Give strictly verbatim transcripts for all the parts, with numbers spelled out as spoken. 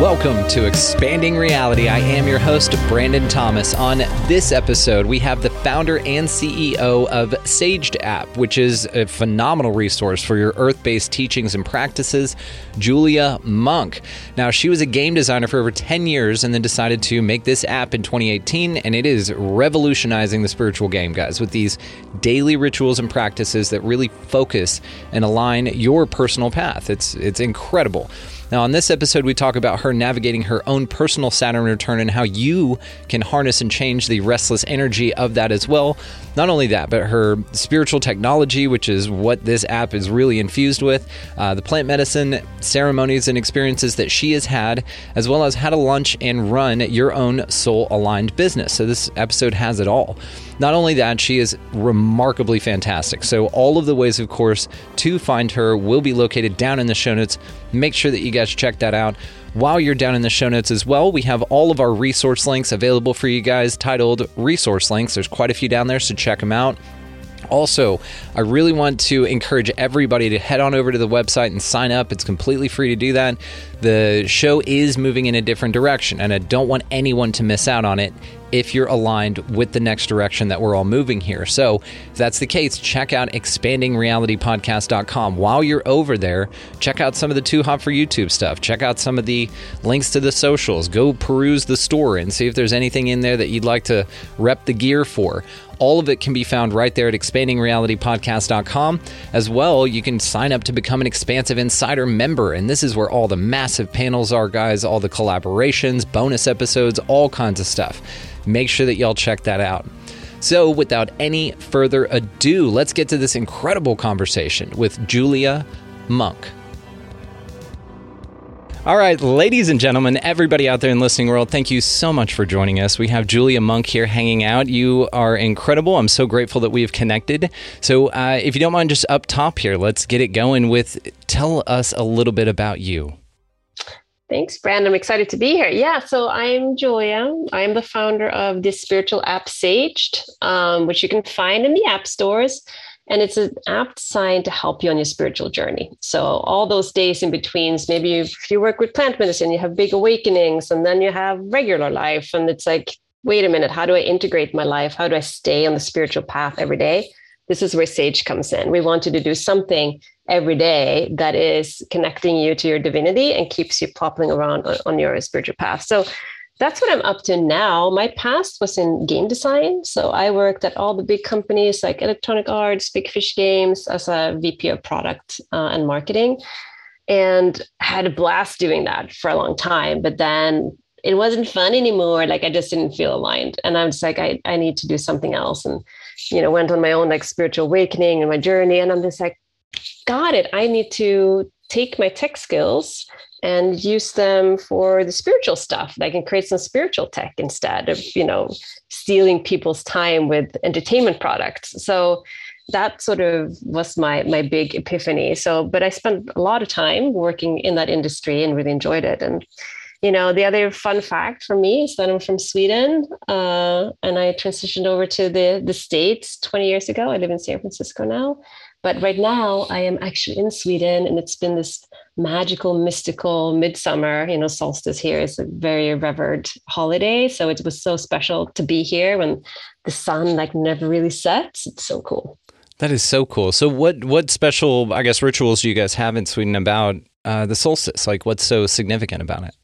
Welcome to Expanding Reality. I am your host, Brandon Thomas. On this episode, we have the founder and C E O of Saged App, which is a phenomenal resource for your earth-based teachings and practices, Julia Munck. Now, she was a game designer for over ten years and then decided to make this app in twenty eighteen, and it is revolutionizing the spiritual game, guys, with these daily rituals and practices that really focus and align your personal path. It's, it's incredible. Now, on this episode, we talk about her navigating her own personal Saturn return and how you can harness and change the restless energy of that as well. Not only that, but her spiritual technology, which is what this app is really infused with, uh, the plant medicine, ceremonies, and experiences that she has had, as well as how to launch and run your own soul-aligned business. So this episode has it all. Not only that, she is remarkably fantastic. So all of the ways, of course, to find her will be located down in the show notes. Make sure that you guys check that out. While you're down in the show notes as well, we have all of our resource links available for you guys, titled resource links. There's quite a few down there, so check them out. Also, I really want to encourage everybody to head on over to the website and sign up. It's completely free to do that. The show is moving in a different direction, and I don't want anyone to miss out on it if you're aligned with the next direction that we're all moving here. So if that's the case, check out expanding reality podcast dot com. While you're over there, check out some of the Too Hot for YouTube stuff. Check out some of the links to the socials. Go peruse the store and see if there's anything in there that you'd like to rep the gear for. All of it can be found right there at expanding reality podcast dot com. As well, you can sign up to become an Expansive Insider member, and this is where all the massive panels are, guys, all the collaborations, bonus episodes, all kinds of stuff. Make sure that y'all check that out. So without any further ado, let's get to this incredible conversation with Julia Munck. All right, ladies and gentlemen, everybody out there in the listening world, thank you so much for joining us. We have Julia Munck here hanging out. You are incredible. I'm so grateful that we have connected. So uh, if you don't mind, just up top here, let's get it going with, tell us a little bit about you. Thanks, Brandon. I'm excited to be here. Yeah, so I'm Julia. I'm the founder of this spiritual app, Saged, um, which you can find in the app stores. And it's an app designed to help you on your spiritual journey. So all those days in betweens, maybe you, if you work with plant medicine, you have big awakenings, and then you have regular life. And it's like, wait a minute, how do I integrate my life? How do I stay on the spiritual path every day? This is where Saged comes in. We want you to do something every day that is connecting you to your divinity and keeps you popping around on, on your spiritual path. So that's what I'm up to now. My past was in game design. So I worked at all the big companies like Electronic Arts, Big Fish Games as a V P of product uh, and marketing, and had a blast doing that for a long time. But then it wasn't fun anymore. Like I just didn't feel aligned. And I was like, I, I need to do something else. And, you know, went on my own like spiritual awakening and my journey. And I'm just like, got it. I need to take my tech skills and use them for the spiritual stuff. I can create some spiritual tech instead of, you know, stealing people's time with entertainment products. So that sort of was my my big epiphany. So, but I spent a lot of time working in that industry and really enjoyed it. And, you know, the other fun fact for me is that I'm from Sweden, uh, and I transitioned over to the, the States twenty years ago. I live in San Francisco now. But right now I am actually in Sweden, and it's been this magical, mystical midsummer, you know, solstice here is a very revered holiday. So it was so special to be here when the sun like never really sets. It's so cool. That is so cool. So what, what special, I guess, rituals do you guys have in Sweden about uh, the solstice? Like what's so significant about it?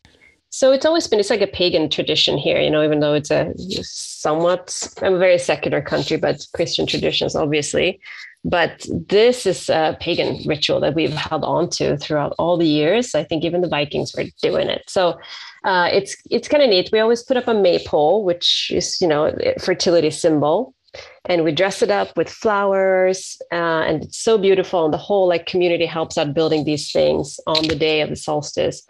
So it's always been, it's like a pagan tradition here, you know, even though it's a somewhat, I'm a very secular country, but Christian traditions, obviously. But this is a pagan ritual that we've held on to throughout all the years. I think even the Vikings were doing it. So uh, it's it's kind of neat. We always put up a maypole, which is, you know, fertility symbol. And we dress it up with flowers. Uh, and it's so beautiful. And the whole like community helps out building these things on the day of the solstice.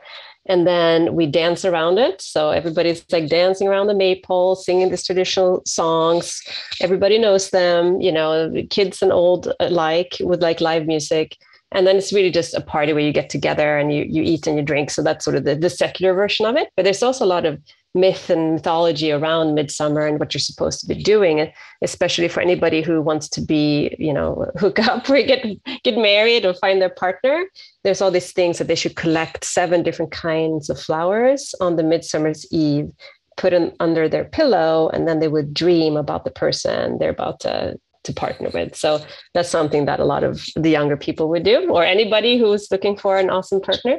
And then we dance around it. So everybody's like dancing around the maypole, singing these traditional songs. Everybody knows them, you know, kids and old alike, with like live music. And then it's really just a party where you get together and you you eat and you drink. So that's sort of the, the secular version of it. But there's also a lot of myth and mythology around midsummer and what you're supposed to be doing, and especially for anybody who wants to be, you know, hook up or get get married or find their partner. There's all these things that they should collect seven different kinds of flowers on the midsummer's eve, put them under their pillow, and then they would dream about the person they're about to to partner with. So that's something that a lot of the younger people would do, or anybody who's looking for an awesome partner.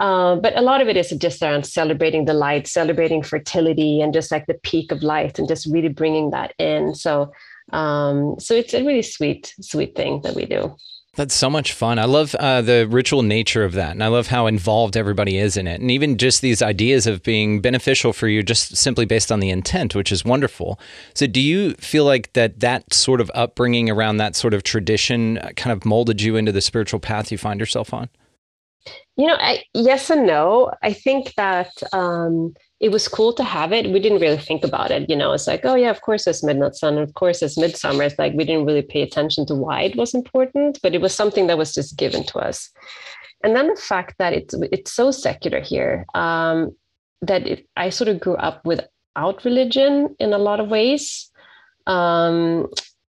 Uh, but a lot of it is just around celebrating the light, celebrating fertility, and just like the peak of light, and just really bringing that in. So, um, so it's a really sweet, sweet thing that we do. That's so much fun. I love uh, the ritual nature of that. And I love how involved everybody is in it. And even just these ideas of being beneficial for you just simply based on the intent, which is wonderful. So do you feel like that that sort of upbringing around that sort of tradition kind of molded you into the spiritual path you find yourself on? You know, I, yes and no. I think that um, it was cool to have it. We didn't really think about it. You know, it's like, oh, yeah, of course it's midnight sun. Of course it's midsummer. It's like we didn't really pay attention to why it was important, but it was something that was just given to us. And then the fact that it's, it's so secular here um, that it, I sort of grew up without religion in a lot of ways, um,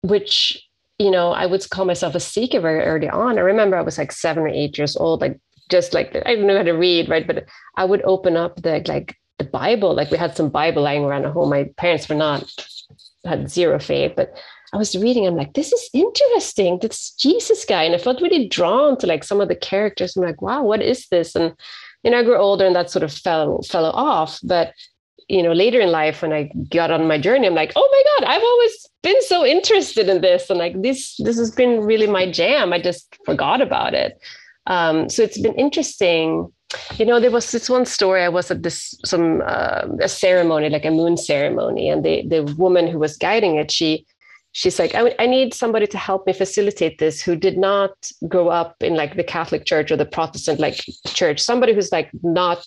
which, you know, I would call myself a seeker very early on. I remember I was like seven or eight years old, like, just like, I didn't know how to read, right? But I would open up the like the Bible. Like we had some Bible lying around at home. My parents were not, had zero faith, but I was reading. I'm like, this is interesting. This Jesus guy. And I felt really drawn to like some of the characters. I'm like, wow, what is this? And, you know, I grew older and that sort of fell, fell off. But, you know, later in life, when I got on my journey, I'm like, oh my God, I've always been so interested in this. And like, this, this has been really my jam. I just forgot about it. Um, so it's been interesting. You know, there was this one story. I was at this, some, uh, a ceremony, like a moon ceremony. And the, the woman who was guiding it, she, she's like, I, I need somebody to help me facilitate this, who did not grow up in like the Catholic church or the Protestant like church, somebody who's like not,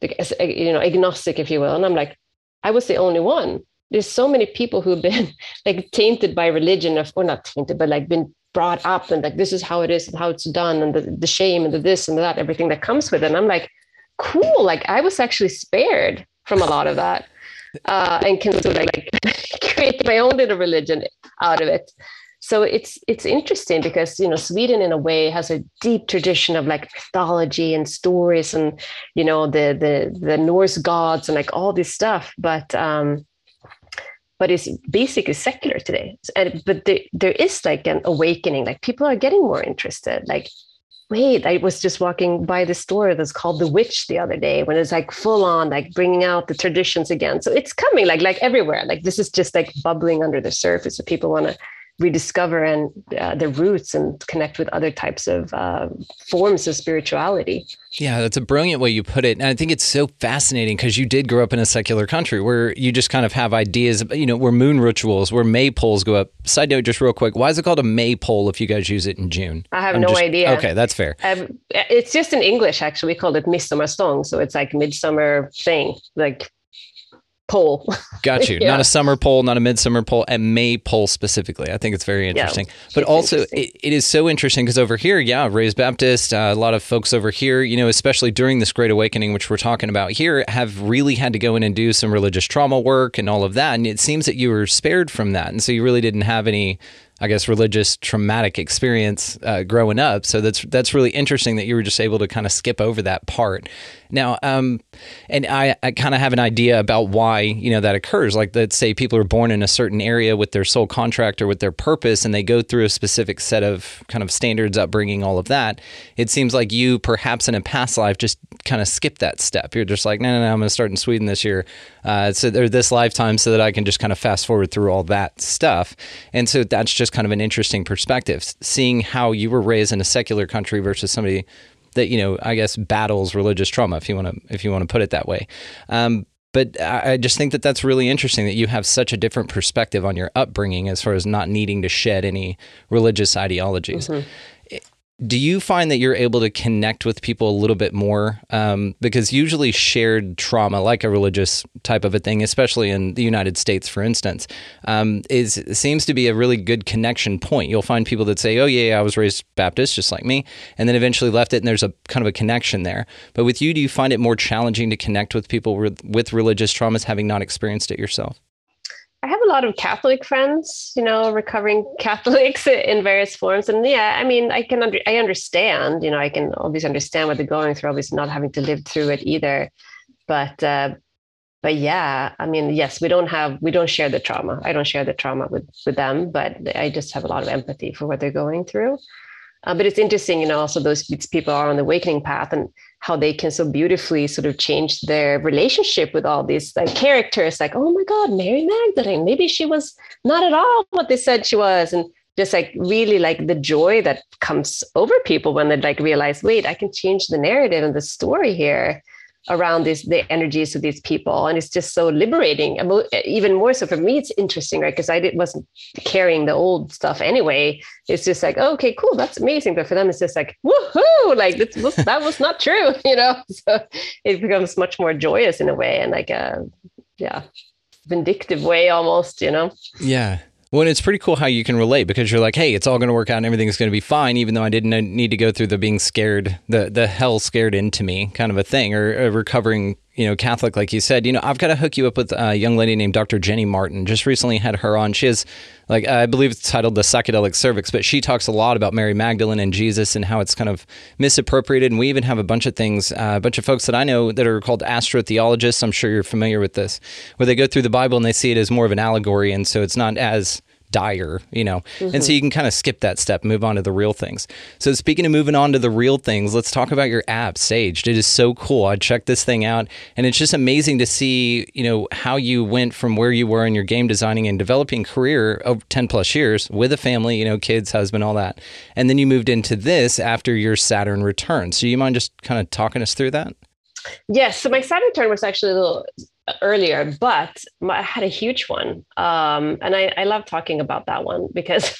you know, agnostic, if you will. And I'm like, I was the only one. There's so many people who've been like tainted by religion, or not tainted, but like been brought up and like, this is how it is and how it's done, and the, the shame and the this and that, everything that comes with it. And I'm like, cool. Like I was actually spared from a lot of that uh, and can sort of like create my own little religion out of it. So it's, it's interesting because, you know, Sweden in a way has a deep tradition of like mythology and stories and, you know, the, the, the Norse gods and like all this stuff. But, um, but it's basically secular today. And, but there, there is like an awakening, like people are getting more interested. Like, wait, I was just walking by the store that's called The Witch the other day, when it's like full on, like bringing out the traditions again. So it's coming like, like everywhere. Like this is just like bubbling under the surface. So people want to rediscover and uh, their roots and connect with other types of uh, forms of spirituality. Yeah, that's a brilliant way you put it. And I think it's so fascinating because you did grow up in a secular country where you just kind of have ideas, you know, where moon rituals, where maypoles go up. Side note, just real quick, why is it called a maypole if you guys use it in June? I have I'm no just, idea. Okay, that's fair. Um, it's just in English, actually. We call it midsummerstång. So it's like midsummer thing, like pole. Got you. Yeah. Not a summer pole, not a midsummer pole, a May pole specifically. I think it's very interesting. Yeah, but also, interesting. It, it is so interesting because over here, yeah, raised Baptist, uh, a lot of folks over here, you know, especially during this Great Awakening, which we're talking about here, have really had to go in and do some religious trauma work and all of that. And it seems that you were spared from that. And so you really didn't have any, I guess, religious traumatic experience uh, growing up. So that's that's really interesting that you were just able to kind of skip over that part Now, um, and I, I kind of have an idea about why, you know, that occurs. Like, let's say people are born in a certain area with their soul contract or with their purpose, and they go through a specific set of kind of standards, upbringing, all of that. It seems like you, perhaps in a past life, just kind of skip that step. You're just like, no, no, no, I'm going to start in Sweden this year, uh, so or this lifetime, so that I can just kind of fast forward through all that stuff. And so that's just kind of an interesting perspective, seeing how you were raised in a secular country versus somebody that, you know, I guess battles religious trauma, if you want to, if you want to put it that way. Um, but I, I just think that that's really interesting that you have such a different perspective on your upbringing as far as not needing to shed any religious ideologies. Mm-hmm. Do you find that you're able to connect with people a little bit more? Um, because usually shared trauma, like a religious type of a thing, especially in the United States, for instance, um, is seems to be a really good connection point. You'll find people that say, oh, yeah, yeah, I was raised Baptist, just like me, and then eventually left it, and there's a kind of a connection there. But with you, do you find it more challenging to connect with people with, with religious traumas, having not experienced it yourself? I have a lot of Catholic friends, you know, recovering Catholics in various forms. And yeah, I mean, I can, under, I understand, you know, I can obviously understand what they're going through, obviously not having to live through it either. But, uh, but yeah, I mean, yes, we don't have, we don't share the trauma. I don't share the trauma with, with them, but I just have a lot of empathy for what they're going through. Uh, but it's interesting, you know, also those people are on the awakening path and how they can so beautifully sort of change their relationship with all these like, characters, like, oh my God, Mary Magdalene, maybe she was not at all what they said she was. And just like really like the joy that comes over people when they like realize, wait, I can change the narrative and the story here around this, the energies of these people. And it's just so liberating, even more so for me. It's interesting, right? Because I did, wasn't carrying the old stuff anyway. It's just like, oh, okay, cool, that's amazing. But for them, it's just like, woohoo, like that was, that was not true, you know? So it becomes much more joyous in a way and like a, yeah, vindictive way almost, you know? Yeah. Well, and it's pretty cool how you can relate because you're like, hey, it's all going to work out and everything's going to be fine, even though I didn't need to go through the being scared, the the hell scared into me kind of a thing, or a recovering, you know, Catholic, like you said. You know, I've got to hook you up with a young lady named Doctor Jenny Martin. Just recently had her on. She has, like, I believe it's titled The Psychedelic Cervix, but she talks a lot about Mary Magdalene and Jesus and how it's kind of misappropriated. And we even have a bunch of things, uh, a bunch of folks that I know that are called astrotheologists. I'm sure you're familiar with this, where they go through the Bible and they see it as more of an allegory. And so it's not as dire, you know, mm-hmm. and so you can kind of skip that step, move on to the real things. So speaking of moving on to the real things, let's talk about your app, Saged. It is so cool. I checked this thing out and it's just amazing to see, you know, how you went from where you were in your game designing and developing career of ten plus years with a family, you know, kids, husband, all that. And then you moved into this after your Saturn return. So you mind just kind of talking us through that? Yes. So my Saturn return was actually a little earlier, but my, I had a huge one. Um, and I, I love talking about that one because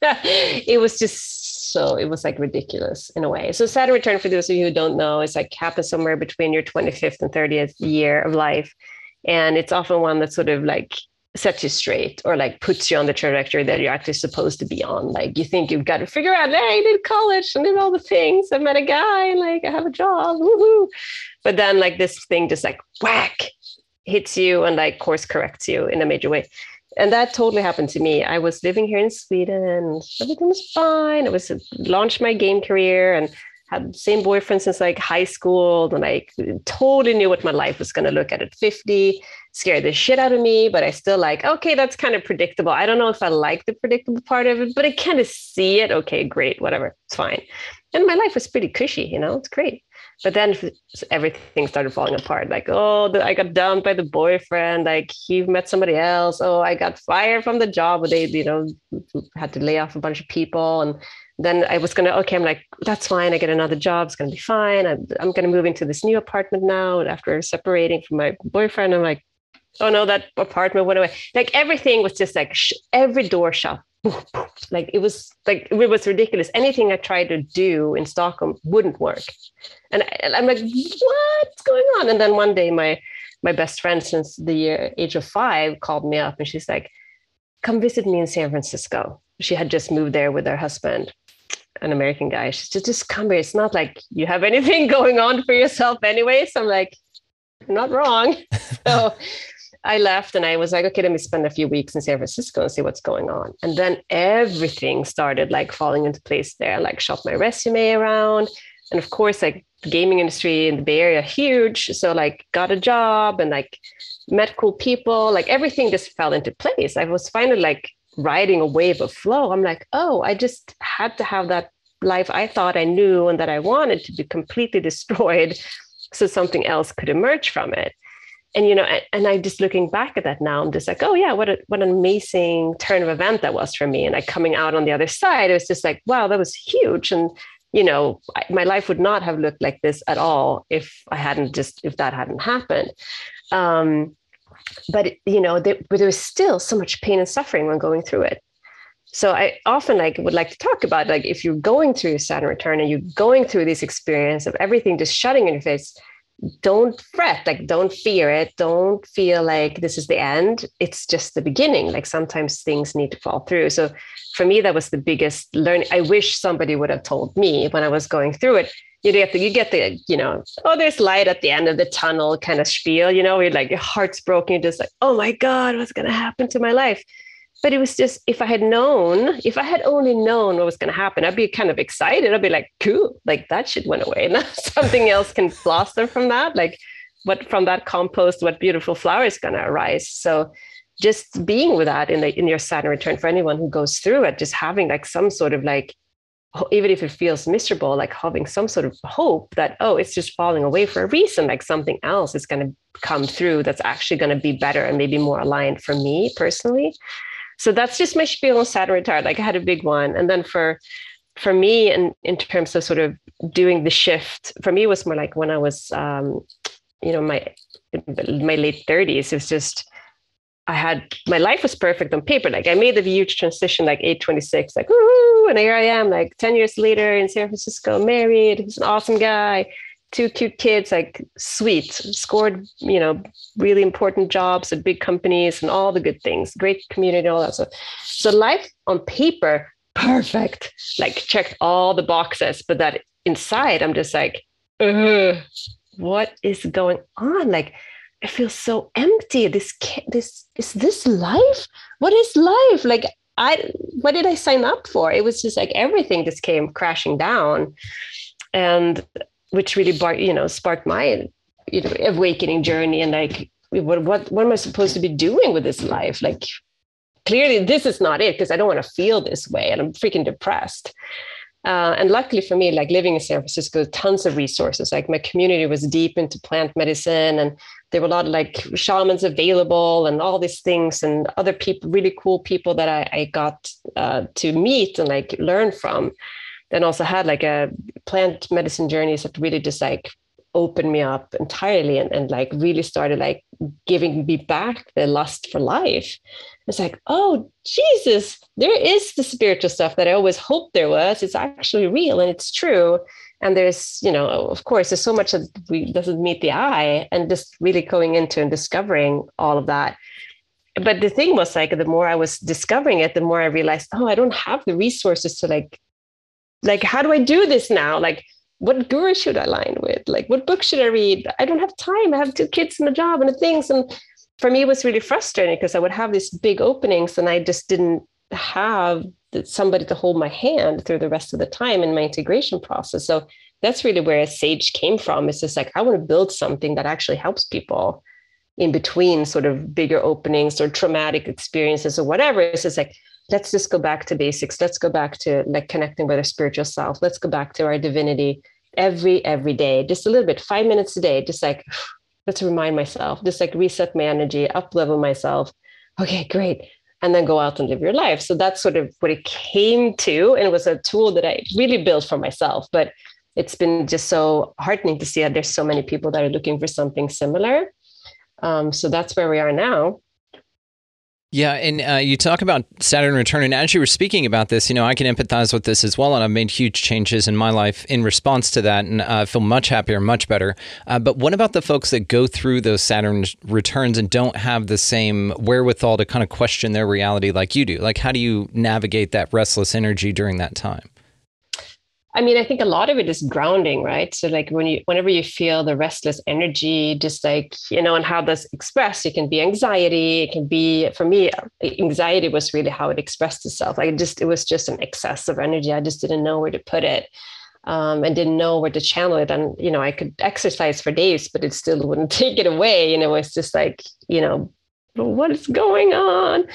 it was just so, it was like ridiculous in a way. So Saturn return, for those of you who don't know, it's like happens somewhere between your twenty-fifth and thirtieth year of life. And it's often one that sort of like sets you straight or like puts you on the trajectory that you're actually supposed to be on. Like you think you've got to figure out, hey, I did college and did all the things. I met a guy, like I have a job. Woohoo. But then like this thing just like whack hits you and like course corrects you in a major way. And that totally happened to me. I was living here in Sweden. Everything was fine. I was launched my game career and had the same boyfriend since like high school. And I totally knew what my life was going to look at at fifty. Scared the shit out of me, but I still like, okay, that's kind of predictable. I don't know if I like the predictable part of it, but I kind of see it. Okay, great, whatever, it's fine. And my life was pretty cushy, you know, it's great. But then everything started falling apart. Like, oh, the, I got dumped by the boyfriend. Like he met somebody else. Oh, I got fired from the job where they, you know, had to lay off a bunch of people. And then I was going to, okay, I'm like, that's fine. I get another job. It's going to be fine. I'm, I'm going to move into this new apartment now. And after separating from my boyfriend, I'm like, oh no, that apartment went away. Like everything was just like sh- every door shut. Like it was like it was ridiculous. Anything I tried to do in Stockholm wouldn't work. And I, I'm like, what's going on? And then one day my my best friend since the year, age of five called me up and she's like, come visit me in San Francisco. She had just moved there with her husband, an American guy. She's just, just come here. It's not like you have anything going on for yourself anyway. So I'm like, I'm not wrong. So I left and I was like, okay, let me spend a few weeks in San Francisco and see what's going on. And then everything started like falling into place there. Like shot my resume around, And of course, like the gaming industry in the Bay Area, huge. So like got a job and like met cool people, like everything just fell into place. I was finally like riding a wave of flow. I'm like, oh, I just had to have that life I thought I knew and that I wanted to be completely destroyed so something else could emerge from it. And, you know, and I just looking back at that now, I'm just like, oh yeah, what a, what an amazing turn of event that was for me. And like coming out on the other side, it was just like, wow, that was huge. And, you know, I, my life would not have looked like this at all if I hadn't just, if that hadn't happened. Um, but, you know, there, but there was still so much pain and suffering when going through it. So I often like would like to talk about, like, if you're going through Saturn return and you're going through this experience of everything just shutting in your face, don't fret, like, don't fear it. Don't feel like this is the end. It's just the beginning. Like sometimes things need to fall through. So for me, that was the biggest learning. I wish somebody would have told me when I was going through it, you get the, you get the, you know, oh, there's light at the end of the tunnel kind of spiel, you know, where you're like, your heart's broken. You're just like, oh my God, what's going to happen to my life? But it was just, if I had known, if I had only known what was going to happen, I'd be kind of excited. I'd be like, cool, like that shit went away. Now something else can blossom from that. Like what, from that compost, what beautiful flower is going to arise. So just being with that in the, in your Saturn return for anyone who goes through it, just having like some sort of like, even if it feels miserable, like having some sort of hope that, oh, it's just falling away for a reason, like something else is going to come through that's actually going to be better and maybe more aligned for me personally. So that's just my spiel on Saturn return. Like I had a big one. And then for for me, and in terms of sort of doing the shift, for me, it was more like when I was, um, you know, my my late thirties, it was just, I had, my life was perfect on paper. Like I made the huge transition, like age twenty-six, like, woo, and here I am, like ten years later in San Francisco, married, he's an awesome guy, two cute kids, like sweet, scored, you know, really important jobs at big companies and all the good things, great community, all that stuff. So life on paper, perfect, like checked all the boxes, but that inside, I'm just like, ugh, what is going on? Like, I feel so empty. This, this, is this life? What is life? Like, I, what did I sign up for? It was just like, everything just came crashing down. And which really, bar, you know, sparked my, you know, awakening journey. And like, what, what, what am I supposed to be doing with this life? Like, clearly this is not it, because I don't want to feel this way. And I'm freaking depressed. Uh, and luckily for me, like living in San Francisco, tons of resources. Like my community was deep into plant medicine, and there were a lot of like shamans available and all these things, and other people, really cool people that I, I got uh, to meet and like learn from. Then also had like a plant medicine journeys that really just like opened me up entirely, and, and like really started like giving me back the lust for life. It's like, oh, Jesus, there is the spiritual stuff that I always hoped there was. It's actually real and it's true. And there's, you know, of course, there's so much that we, doesn't meet the eye, and just really going into and discovering all of that. But the thing was, like, the more I was discovering it, the more I realized, oh, I don't have the resources to like, like, how do I do this now? Like, what guru should I align with? Like, what book should I read? I don't have time. I have two kids and a job and the things. And for me, it was really frustrating because I would have these big openings and I just didn't have somebody to hold my hand through the rest of the time in my integration process. So that's really where Sage came from. It's just like, I want to build something that actually helps people in between sort of bigger openings or traumatic experiences or whatever. It's just like, let's just go back to basics. Let's go back to like connecting with our spiritual self. Let's go back to our divinity every, every day, just a little bit, five minutes a day, just like, let's remind myself, just like reset my energy, up level myself. Okay, great. And then go out and live your life. So that's sort of what it came to. And it was a tool that I really built for myself, but it's been just so heartening to see that there's so many people that are looking for something similar. Um, so that's where we are now. Yeah, and uh, you talk about Saturn return, and as you were speaking about this, you know, I can empathize with this as well, and I've made huge changes in my life in response to that, and I uh, feel much happier, much better. Uh, but what about the folks that go through those Saturn returns and don't have the same wherewithal to kind of question their reality like you do? Like, how do you navigate that restless energy during that time? I mean, I think a lot of it is grounding, right? So like when you, whenever you feel the restless energy, just like, you know, and how that's expressed, it can be anxiety. It can be, for me, anxiety was really how it expressed itself. I just, it was just an excess of energy. I just didn't know where to put it. um, and didn't know where to channel it. And, you know, I could exercise for days, but it still wouldn't take it away. And it was just like, you know, what is going on?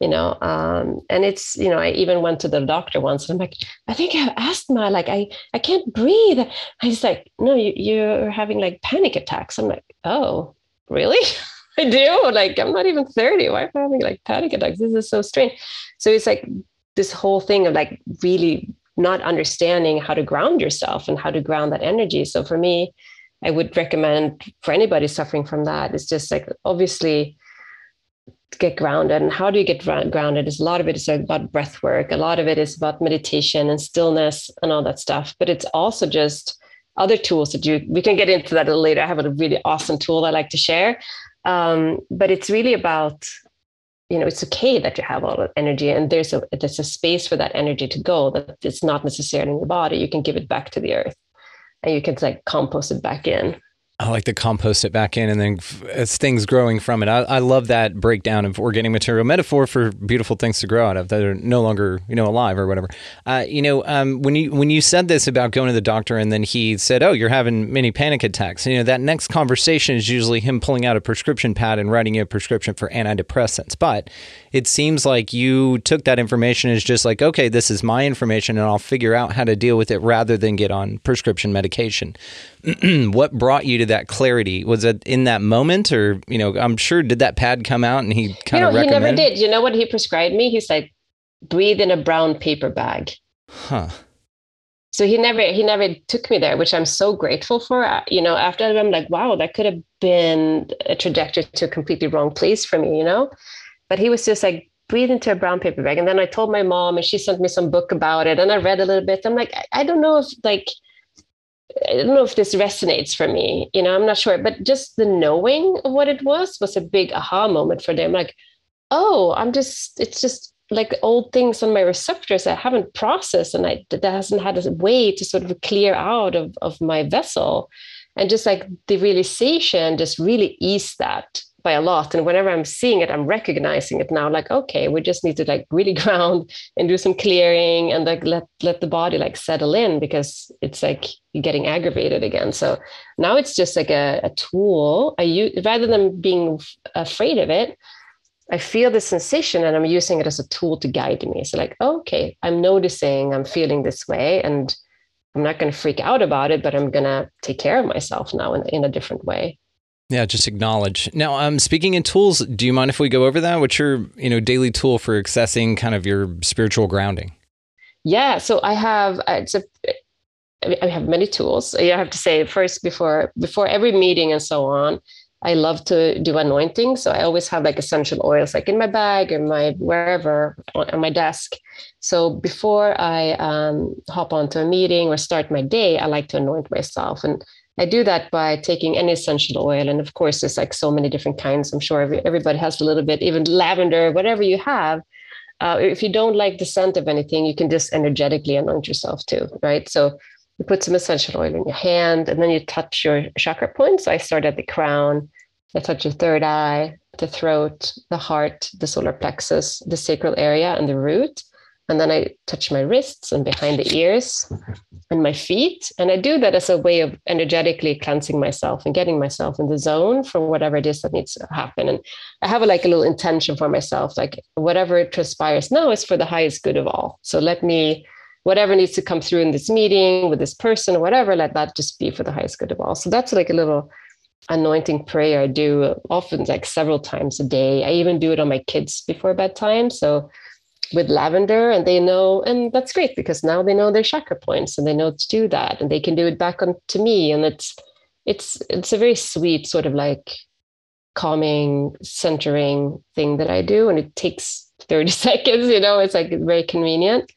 You know, um, and it's, you know, I even went to the doctor once and I'm like, I think I have asthma. Like I, I can't breathe. I was like, no, you, you're having like panic attacks. I'm like, oh, really? I do. Like, I'm not even thirty. Why am I having like panic attacks? This is so strange. So it's like this whole thing of like really not understanding how to ground yourself and how to ground that energy. So for me, I would recommend for anybody suffering from that, it's just like, obviously get grounded. And how do you get grounded? Is a lot of it is about breath work. A lot of it is about meditation and stillness and all that stuff. But it's also just other tools that you, we can get into that a little later. I have a really awesome tool I like to share. Um, but it's really about, you know, it's okay that you have all that energy, and there's a, there's a space for that energy to go, that it's not necessarily in your body. You can give it back to the earth and you can like compost it back in. I like to compost it back in, and then it's things growing from it. I, I love that breakdown of organic material, metaphor for beautiful things to grow out of that are no longer, you know, alive or whatever. Uh, you know, um, when you when you said this about going to the doctor, and then he said, "Oh, you're having many panic attacks." You know, that next conversation is usually him pulling out a prescription pad and writing you a prescription for antidepressants. But it seems like you took that information as just like, okay, this is my information, and I'll figure out how to deal with it rather than get on prescription medication. What brought you to that clarity? Was it in that moment, or, you know, I'm sure, did that pad come out and he kind of recommended? No, he never did. You know what he prescribed me? He's like, breathe in a brown paper bag. Huh. So he never, he never took me there, which I'm so grateful for. You know, after I'm like, wow, that could have been a trajectory to a completely wrong place for me, you know, but he was just like, breathe into a brown paper bag. And then I told my mom, and she sent me some book about it, and I read a little bit. I'm like, I, I don't know if like, I don't know if this resonates for me, you know, I'm not sure, but just the knowing of what it was, was a big aha moment for them. Like, oh, I'm just, it's just like old things on my receptors I haven't processed, and I, that hasn't had a way to sort of clear out of, of my vessel. And just like the realization just really eased that by a lot. And whenever I'm seeing it, I'm recognizing it now, like, okay, we just need to like really ground and do some clearing and like let let the body like settle in, because it's like you're getting aggravated again. So now it's just like a, a tool I use, rather than being afraid of it. I feel the sensation and I'm using it as a tool to guide me. So like, okay, I'm noticing I'm feeling this way, and I'm not going to freak out about it, but I'm going to take care of myself now in, in a different way. Yeah, just acknowledge. Now, um, speaking in tools, do you mind if we go over that? What's your, you know, daily tool for accessing kind of your spiritual grounding? Yeah, so I have it's a, I have many tools. I have to say first, before before every meeting and so on, I love to do anointing. So I always have like essential oils, like in my bag or my wherever on, on my desk. So before I um, hop onto a meeting or start my day, I like to anoint myself, and I do that by taking any essential oil. And of course, there's like so many different kinds. I'm sure everybody has a little bit, even lavender, whatever you have. Uh, if you don't like the scent of anything, you can just energetically anoint yourself too, right? So you put some essential oil in your hand, and then you touch your chakra points. So I start at the crown. I touch your third eye, the throat, the heart, the solar plexus, the sacral area, and the root. And then I touch my wrists and behind the ears and my feet. And I do that as a way of energetically cleansing myself and getting myself in the zone for whatever it is that needs to happen. And I have a, like a little intention for myself, like whatever transpires now is for the highest good of all. So let me, whatever needs to come through in this meeting with this person or whatever, let that just be for the highest good of all. So that's like a little anointing prayer I do often, like several times a day. I even do it on my kids before bedtime. So with lavender, and they know, and that's great because now they know their chakra points and they know to do that, and they can do it back on to me. And it's, it's, it's a very sweet sort of like calming, centering thing that I do. And it takes thirty seconds, you know, it's like very convenient.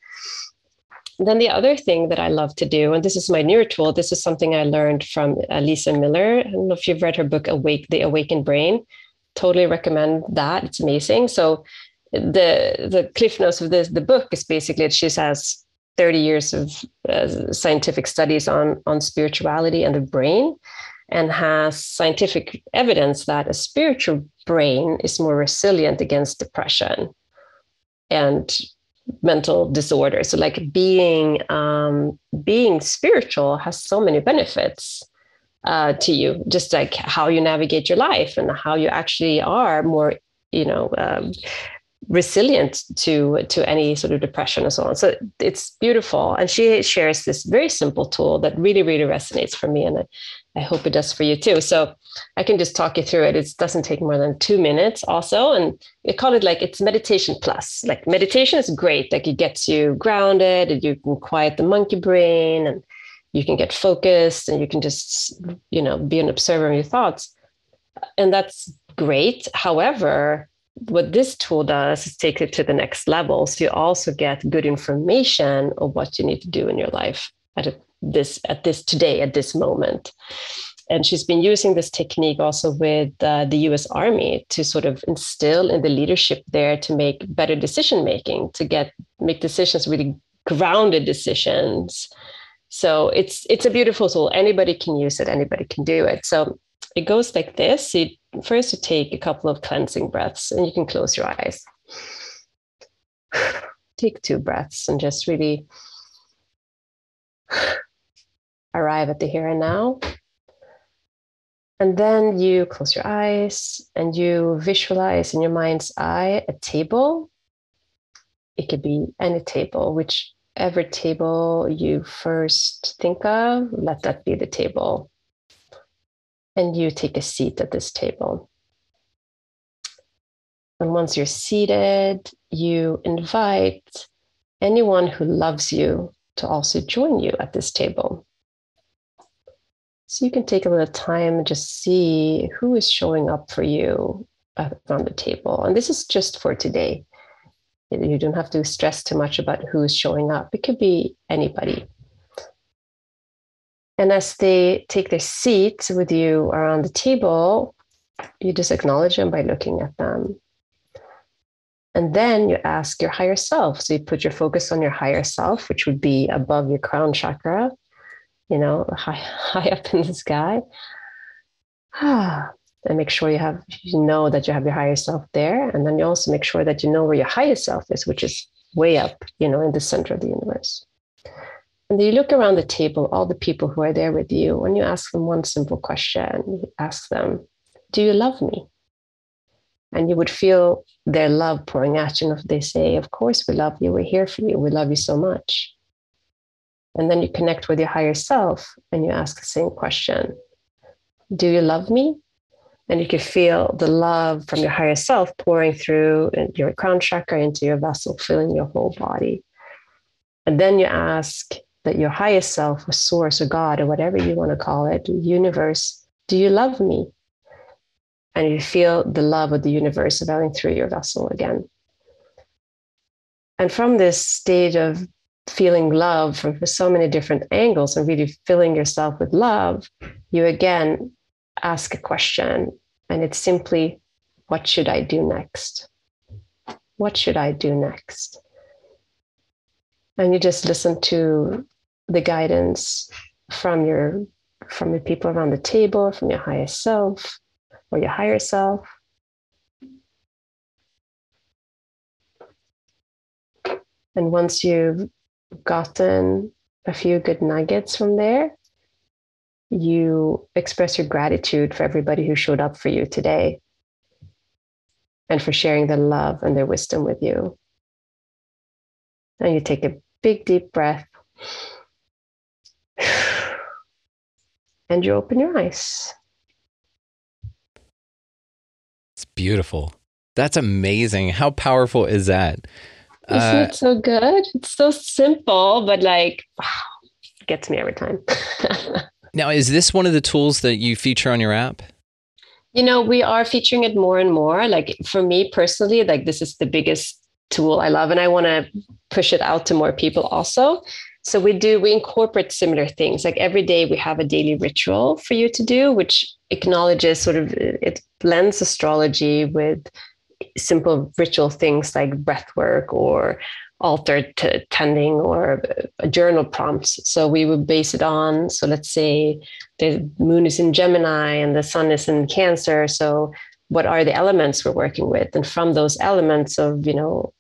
And then the other thing that I love to do, and this is my newer tool, this is something I learned from uh, Lisa Miller. I don't know if you've read her book, Awake the Awakened Brain. Totally recommend that. It's amazing. So The the cliff notes of this, the book is basically, she has thirty years of uh, scientific studies on, on spirituality and the brain, and has scientific evidence that a spiritual brain is more resilient against depression and mental disorder. So like being um, being spiritual has so many benefits uh, to you, just like how you navigate your life and how you actually are more, you know, um, resilient to to any sort of depression and so on. So it's beautiful. And she shares this very simple tool that really, really resonates for me. And I, I hope it does for you too. So I can just talk you through it. It doesn't take more than two minutes also. And I call it like it's meditation plus. Like meditation is great. Like it gets you grounded and you can quiet the monkey brain and you can get focused and you can just, you know, be an observer of your thoughts. And that's great. However, what this tool does is take it to the next level. So you also get good information of what you need to do in your life at a, this, at this today, at this moment. And she's been using this technique also with uh, the U S Army to sort of instill in the leadership there to make better decision-making, to get, make decisions, really grounded decisions. So it's, it's a beautiful tool. Anybody can use it. Anybody can do it. So it goes like this. You, first, you take a couple of cleansing breaths and you can close your eyes. Take two breaths and just really arrive at the here and now. And then you close your eyes and you visualize in your mind's eye a table. It could be any table, whichever table you first think of, let that be the table. And you take a seat at this table. And once you're seated, you invite anyone who loves you to also join you at this table. So you can take a little time and just see who is showing up for you on the table. And this is just for today. You don't have to stress too much about who is showing up. It could be anybody. And as they take their seats with you around the table, you just acknowledge them by looking at them. And then you ask your higher self. So you put your focus on your higher self, which would be above your crown chakra, you know, high, high up in the sky. And make sure you have, you know that you have your higher self there. And then you also make sure that you know where your higher self is, which is way up, you know, in the center of the universe. And you look around the table, all the people who are there with you, and you ask them one simple question. You ask them, do you love me? And you would feel their love pouring at you. And if they say, of course, we love you. We're here for you. We love you so much. And then you connect with your higher self and you ask the same question. Do you love me? And you can feel the love from your higher self pouring through your crown chakra into your vessel, filling your whole body. And then you ask that your highest self, or source, or God, or whatever you want to call it, universe, do you love me? And you feel the love of the universe welling through your vessel again. And from this state of feeling love from so many different angles and really filling yourself with love, you again ask a question. And it's simply, what should I do next? What should I do next? And you just listen to the guidance from your from the people around the table, from your highest self or your higher self. And once you've gotten a few good nuggets from there, you express your gratitude for everybody who showed up for you today and for sharing their love and their wisdom with you. And you take a big, deep breath. And you open your eyes. It's beautiful. That's amazing. How powerful is that? Isn't uh, it so good? It's so simple, but like, wow, it gets me every time. Now, is this one of the tools that you feature on your app? You know, we are featuring it more and more. Like for me personally, like this is the biggest tool I love, and I want to push it out to more people also. So we do, we incorporate similar things. Like every day we have a daily ritual for you to do, which acknowledges sort of, it blends astrology with simple ritual things like breath work or altar t- tending or uh, journal prompts. So we would base it on, so let's say the moon is in Gemini and the sun is in Cancer. So what are the elements we're working with? And from those elements of, you know,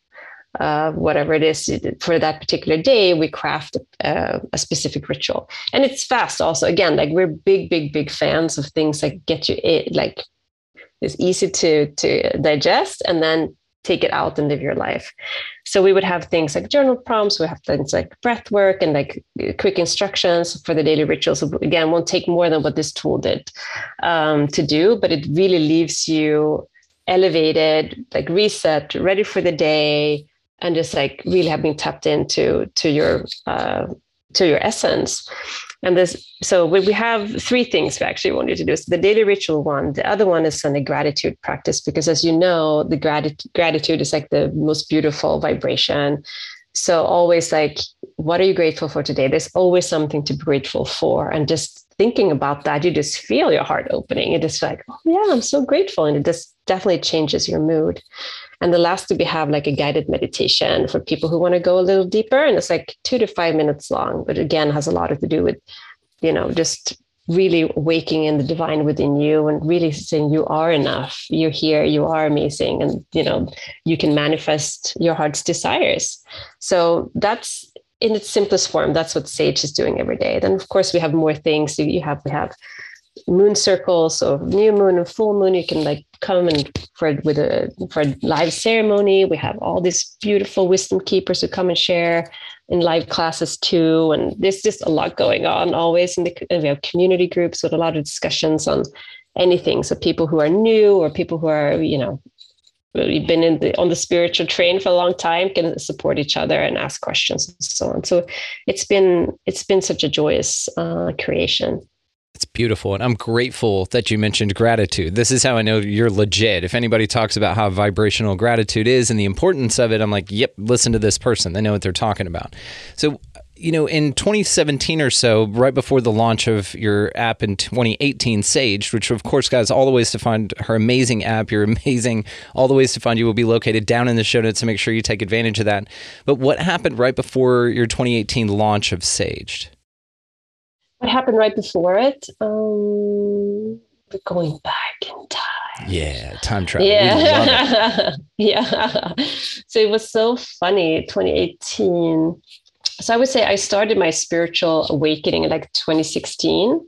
uh, whatever it is for that particular day, we craft uh, a specific ritual. And it's fast also. Again, like we're big, big, big fans of things that get you it, like it's easy to, to digest and then take it out and live your life. So we would have things like journal prompts. We have things like breath work and like quick instructions for the daily rituals. Again, won't take more than what this tool did um, to do, but it really leaves you elevated, like reset, ready for the day, and just like really have been tapped into to your uh, to your essence. And this, so we have three things we actually want you to do. So the daily ritual one, the other one is on the gratitude practice, because as you know, the gratitude gratitude is like the most beautiful vibration. So always like, what are you grateful for today? There's always something to be grateful for. And just thinking about that, you just feel your heart opening. It is like, oh yeah, I'm so grateful. And it just definitely changes your mood. And the last, we have like a guided meditation for people who want to go a little deeper. And it's like two to five minutes long, but again, has a lot to do with, you know, just really waking in the divine within you and really saying you are enough, you're here, you are amazing. And, you know, you can manifest your heart's desires. So that's in its simplest form. That's what Sage is doing every day. Then, of course, we have more things. You have, we have moon circles, so new moon and full moon. You can like come and for with a for a live ceremony. We have all these beautiful wisdom keepers who come and share in live classes too. And there's just a lot going on always. In the, and we have community groups with a lot of discussions on anything. So people who are new or people who are, you know, we've been in the, on the spiritual train for a long time can support each other and ask questions and so on. So it's been, it's been such a joyous uh, creation. It's beautiful. And I'm grateful that you mentioned gratitude. This is how I know you're legit. If anybody talks about how vibrational gratitude is and the importance of it, I'm like, yep, listen to this person. They know what they're talking about. So, you know, in twenty seventeen or so, right before the launch of your app in twenty eighteen, Saged, which of course, guys, all the ways to find her amazing app, you're amazing, all the ways to find you will be located down in the show notes, so make sure you take advantage of that. But what happened right before your twenty eighteen launch of Saged? What happened right before it? Um, we're going back in time. Yeah, time travel. Yeah. Yeah. So it was so funny, twenty eighteen. So I would say I started my spiritual awakening in like twenty sixteen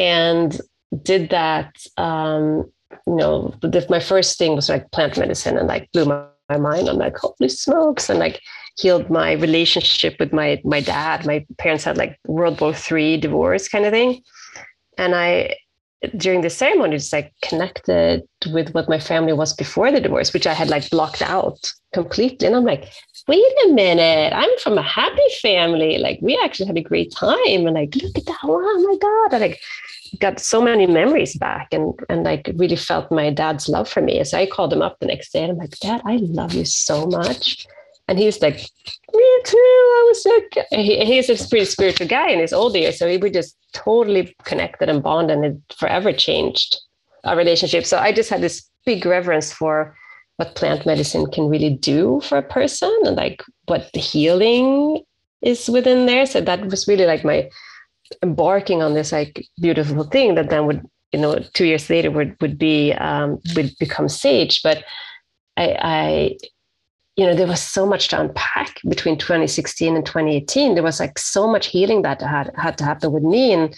and did that, um, you know, the, my first thing was like plant medicine and like blew my, my mind. I'm like, holy smokes. And like healed my relationship with my, my dad. My parents had like World War Three divorce kind of thing. And I, during the ceremony, just like connected with what my family was before the divorce, which I had like blocked out completely. And I'm like, wait a minute, I'm from a happy family. Like we actually had a great time. And like, look at that. Oh my God. I like got so many memories back and, and like really felt my dad's love for me. So I called him up the next day and I'm like, Dad, I love you so much. And he's like, me too. I was like, he, he's a pretty spiritual guy in his old years. So we were just totally connected and bonded, and it forever changed our relationship. So I just had this big reverence for what plant medicine can really do for a person and like what the healing is within there. So that was really like my embarking on this like beautiful thing that then would, you know, two years later would, would be, um, would become Saged. But I, I, you know, there was so much to unpack between twenty sixteen and twenty eighteen. There was like so much healing that had, had to happen with me. And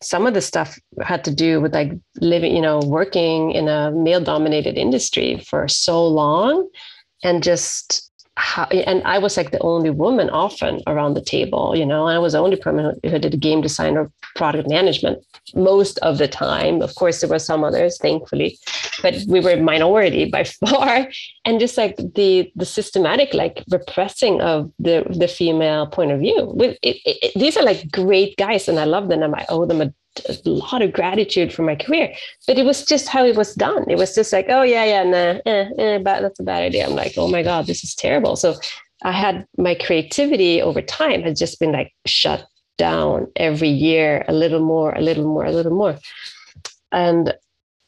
some of the stuff had to do with like living, you know, working in a male dominated industry for so long. And just how, and I was like the only woman often around the table, you know, I was the only person who did game design or product management most of the time. Of course, there were some others, thankfully, but we were a minority by far. And just like the the systematic like repressing of the, the female point of view. With it, it, it, these are like great guys and I love them. And I owe them a, a lot of gratitude for my career, but it was just how it was done. It was just like, oh yeah, yeah, nah, eh, eh, but that's a bad idea. I'm like, oh my God, this is terrible. So I had my creativity over time has just been like shut down every year, a little more, a little more, a little more. And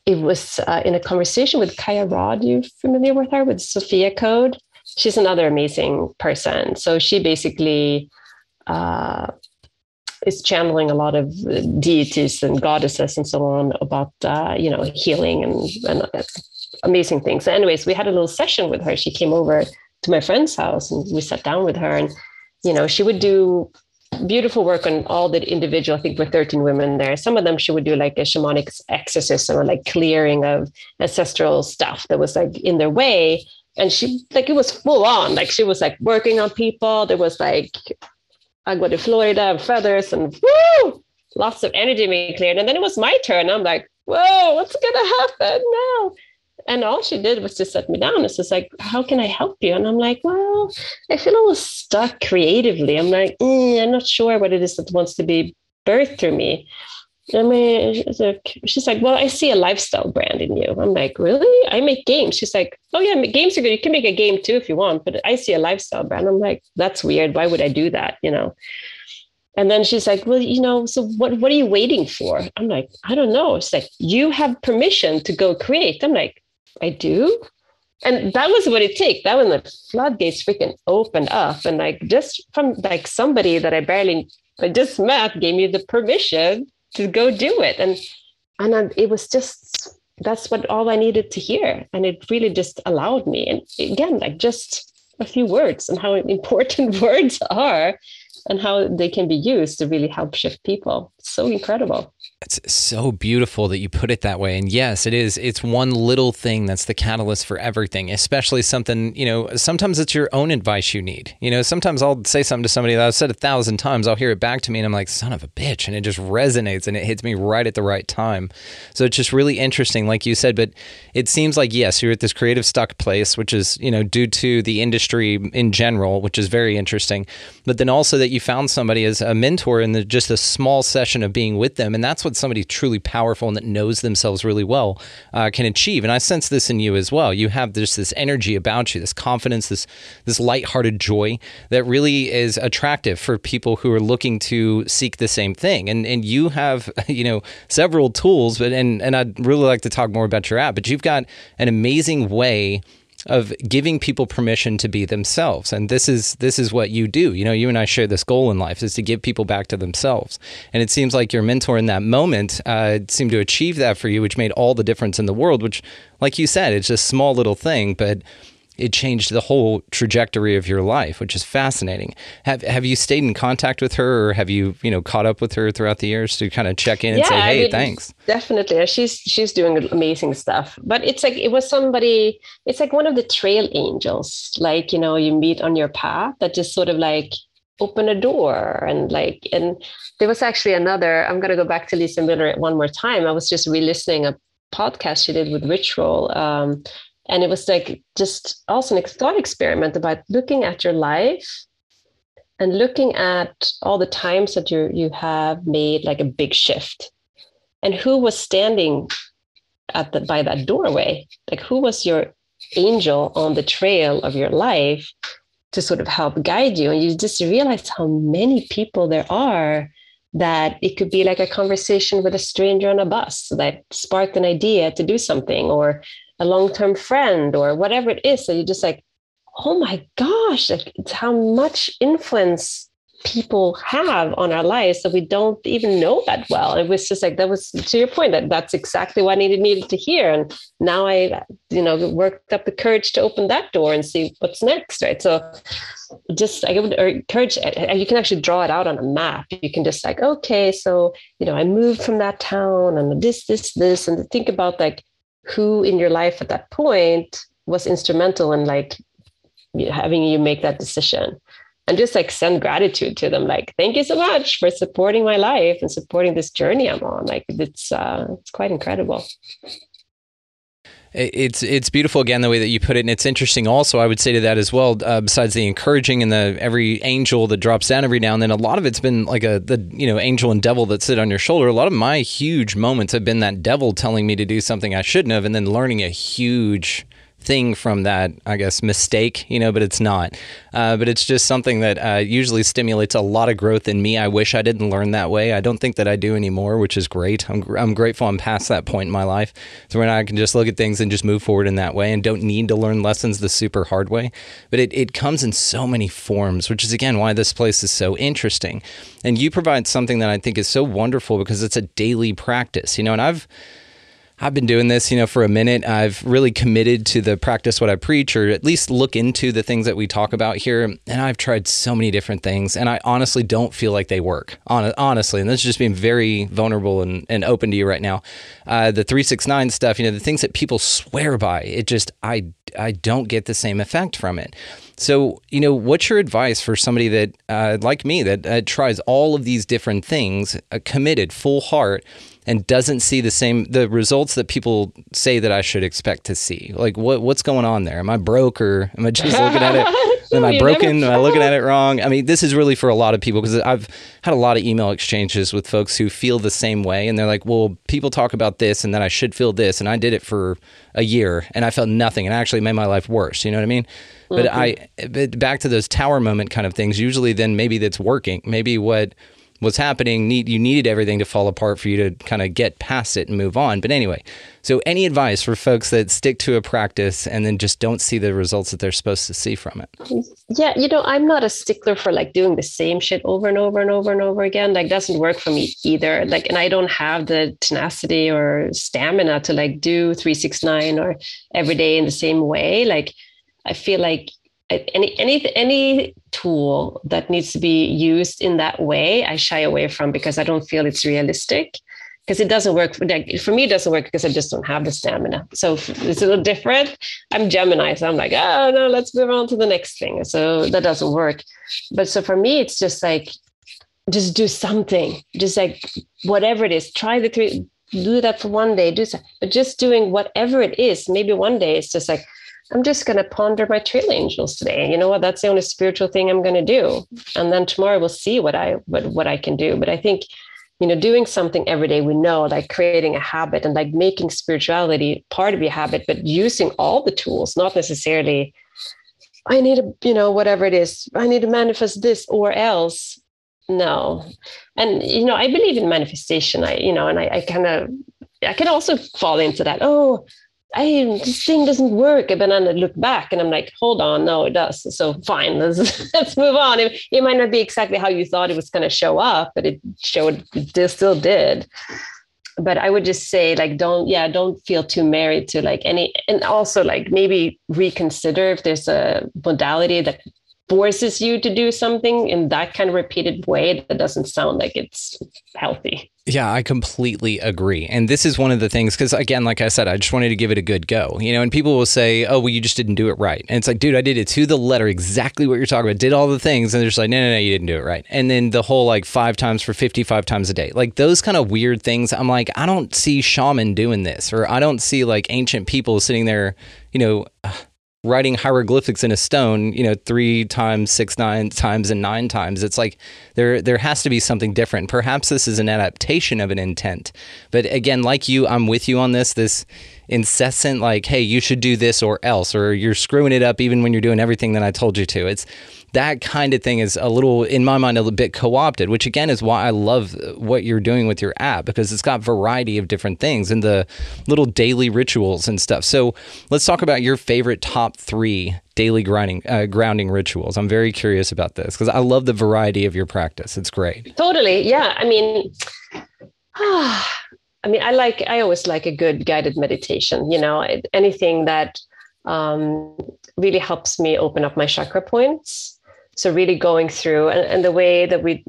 it was uh, in a conversation with Kaya Rod, you're familiar with her, with Sophia Code. She's another amazing person. So she basically uh, is channeling a lot of deities and goddesses and so on about, uh, you know, healing and, and amazing things. So anyways, we had a little session with her. She came over to my friend's house, and we sat down with her, and, you know, she would do beautiful work on all the individual, I think there were thirteen women there. Some of them she would do like a shamanic exorcism or like clearing of ancestral stuff that was like in their way. And she, like, it was full on, like she was like working on people. There was like agua de Florida and feathers and woo, lots of energy being cleared. And then it was my turn. I'm like, whoa, what's going to happen now? And all she did was just set me down. It's just like, how can I help you? And I'm like, well, I feel a little stuck creatively. I'm like, mm, I'm not sure what it is that wants to be birthed through me. I mean, she's like, well, I see a lifestyle brand in you. I'm like, really? I make games. She's like, oh yeah, games are good. You can make a game too if you want, but I see a lifestyle brand. I'm like, that's weird. Why would I do that? You know? And then she's like, well, you know, so what, what are you waiting for? I'm like, I don't know. It's like, you have permission to go create. I'm like, I do. And that was what it took. That when the floodgates freaking opened up, and like, just from like somebody that I barely, I just met, gave me the permission to go do it. And, and I, it was just, that's what all I needed to hear. And it really just allowed me. And again, like just a few words and how important words are and how they can be used to really help shift people. So incredible. It's so beautiful that you put it that way. And yes, it is. It's one little thing that's the catalyst for everything, especially something, you know, sometimes it's your own advice you need. You know, sometimes I'll say something to somebody that I've said a thousand times, I'll hear it back to me and I'm like, son of a bitch. And it just resonates and it hits me right at the right time. So it's just really interesting, like you said, but it seems like, yes, you're at this creative stuck place, which is, you know, due to the industry in general, which is very interesting. But then also that you found somebody as a mentor in the, just a small session of being with them. And that's what somebody truly powerful and that knows themselves really well uh, can achieve. And I sense this in you as well. You have this, this energy about you, this confidence, this, this lighthearted joy that really is attractive for people who are looking to seek the same thing. And, and you have, you know, several tools, but, and, and I'd really like to talk more about your app, but you've got an amazing way of giving people permission to be themselves. And this is this is what you do. You know, you and I share this goal in life, is to give people back to themselves. And it seems like your mentor in that moment uh, seemed to achieve that for you, which made all the difference in the world, which, like you said, it's just a small little thing, but it changed the whole trajectory of your life, which is fascinating. Have Have you stayed in contact with her, or have you, you know, caught up with her throughout the years to kind of check in and yeah, say, hey, I mean, thanks? Definitely. She's, she's doing amazing stuff. But it's like, it was somebody, it's like one of the trail angels, like, you know, you meet on your path that just sort of like open a door. And like, and there was actually another, I'm going to go back to Lisa Miller one more time. I was just re-listening a podcast she did with Ritual, um, and it was like just also an thought experiment about looking at your life and looking at all the times that you you have made like a big shift, and who was standing at the, by that doorway, like who was your angel on the trail of your life to sort of help guide you. And you just realize how many people there are that it could be like a conversation with a stranger on a bus that sparked an idea to do something, or a long-term friend, or whatever it is. So you're just like, oh my gosh, like it's how much influence people have on our lives that we don't even know that well. It was just like, that was to your point, that that's exactly what I needed, needed to hear. And now I, you know, worked up the courage to open that door and see what's next. Right. So just, I would encourage, and you can actually draw it out on a map. You can just like, okay, so, you know, I moved from that town and this, this, this, and think about like, who in your life at that point was instrumental in like having you make that decision, and just like send gratitude to them. Like, thank you so much for supporting my life and supporting this journey I'm on. Like it's, uh, it's quite incredible. It's it's beautiful, again, the way that you put it. And it's interesting also, I would say to that as well, uh, besides the encouraging and the every angel that drops down every now and then, a lot of it's been like a the you know angel and devil that sit on your shoulder. A lot of my huge moments have been that devil telling me to do something I shouldn't have, and then learning a huge thing from that, I guess, mistake, you know, but it's not. Uh, but it's just something that uh, usually stimulates a lot of growth in me. I wish I didn't learn that way. I don't think that I do anymore, which is great. I'm, I'm grateful I'm past that point in my life. So when I can just look at things and just move forward in that way and don't need to learn lessons the super hard way. But it, it comes in so many forms, which is, again, why this place is so interesting. And you provide something that I think is so wonderful because it's a daily practice, you know, and I've I've been doing this, you know, for a minute. I've really committed to the practice what I preach, or at least look into the things that we talk about here. And I've tried so many different things, and I honestly don't feel like they work. Hon- honestly, and this is just being very vulnerable and, and open to you right now. Uh, the three six nine stuff, you know, the things that people swear by, it just, I, I don't get the same effect from it. So, you know, what's your advice for somebody that, uh, like me, that uh, tries all of these different things, a committed, full heart, and doesn't see the same, the results that people say that I should expect to see? Like, what what's going on there? Am I broke, or am I just looking at it? Am I broken? Am I looking at it wrong? I mean, this is really for a lot of people, because I've had a lot of email exchanges with folks who feel the same way. And they're like, well, people talk about this and that I should feel this. And I did it for a year and I felt nothing. And I actually made my life worse. You know what I mean? But mm-hmm. I, but back to those tower moment kind of things, usually then maybe that's working. Maybe what what's happening, need, you needed everything to fall apart for you to kind of get past it and move on. But anyway, so any advice for folks that stick to a practice and then just don't see the results that they're supposed to see from it? Yeah, you know, I'm not a stickler for like doing the same shit over and over and over and over again. Like, doesn't work for me either. Like, and I don't have the tenacity or stamina to like do three six nine or every day in the same way. Like, I feel like Any any any tool that needs to be used in that way, I shy away from, because I don't feel it's realistic. Because it doesn't work for, like, for me, it doesn't work because I just don't have the stamina. So it's a little different. I'm Gemini, so I'm like, oh no, let's move on to the next thing. So that doesn't work. But so for me, it's just like, just do something. Just like whatever it is, try the three, do that for one day. Do some, but just doing whatever it is. Maybe one day it's just like, I'm just going to ponder my trail angels today. You know what? That's the only spiritual thing I'm going to do. And then tomorrow we'll see what I, what, what I can do. But I think, you know, doing something every day, we know, like creating a habit and like making spirituality part of your habit, but using all the tools, not necessarily, I need to, you know, whatever it is, I need to manifest this or else. No. And, you know, I believe in manifestation. I, you know, and I, I kind of, I can also fall into that. Oh, I, this thing doesn't work. But then I look back and I'm like, hold on, no, it does. So fine, let's, let's move on. It, it might not be exactly how you thought it was going to show up, but it showed, it still did. But I would just say, like, don't, yeah, don't feel too married to like any, and also like maybe reconsider if there's a modality that forces you to do something in that kind of repeated way that doesn't sound like it's healthy. Yeah, I completely agree. And this is one of the things, because again, like I said, I just wanted to give it a good go, you know, and people will say, oh, well, you just didn't do it right. And it's like, dude, I did it to the letter, exactly what you're talking about, did all the things. And they're just like, no, no, no, you didn't do it right. And then the whole like five times for fifty-five times a day, like those kind of weird things. I'm like, I don't see shaman doing this, or I don't see like ancient people sitting there, you know, writing hieroglyphics in a stone, you know, three times, six, nine times, and nine times. It's like there there has to be something different. Perhaps this is an adaptation of an intent. But again, like you, I'm with you on this, this incessant, like, hey, you should do this or else, or you're screwing it up even when you're doing everything that I told you to. It's that kind of thing is a little, in my mind, a little bit co-opted, which again is why I love what you're doing with your app, because it's got variety of different things and the little daily rituals and stuff. So let's talk about your favorite top three daily grinding, uh, grounding rituals. I'm very curious about this because I love the variety of your practice. It's great. Totally. Yeah. I mean, I mean, I like, I always like a good guided meditation, you know, anything that um, really helps me open up my chakra points. So really going through, and, and the way that we,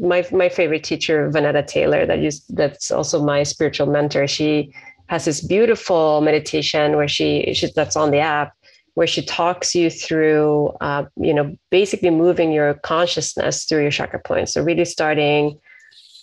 my my favorite teacher, Vanetta Taylor, that used, that's also my spiritual mentor. She has this beautiful meditation where she, she that's on the app, where she talks you through, uh, you know, basically moving your consciousness through your chakra points. So really starting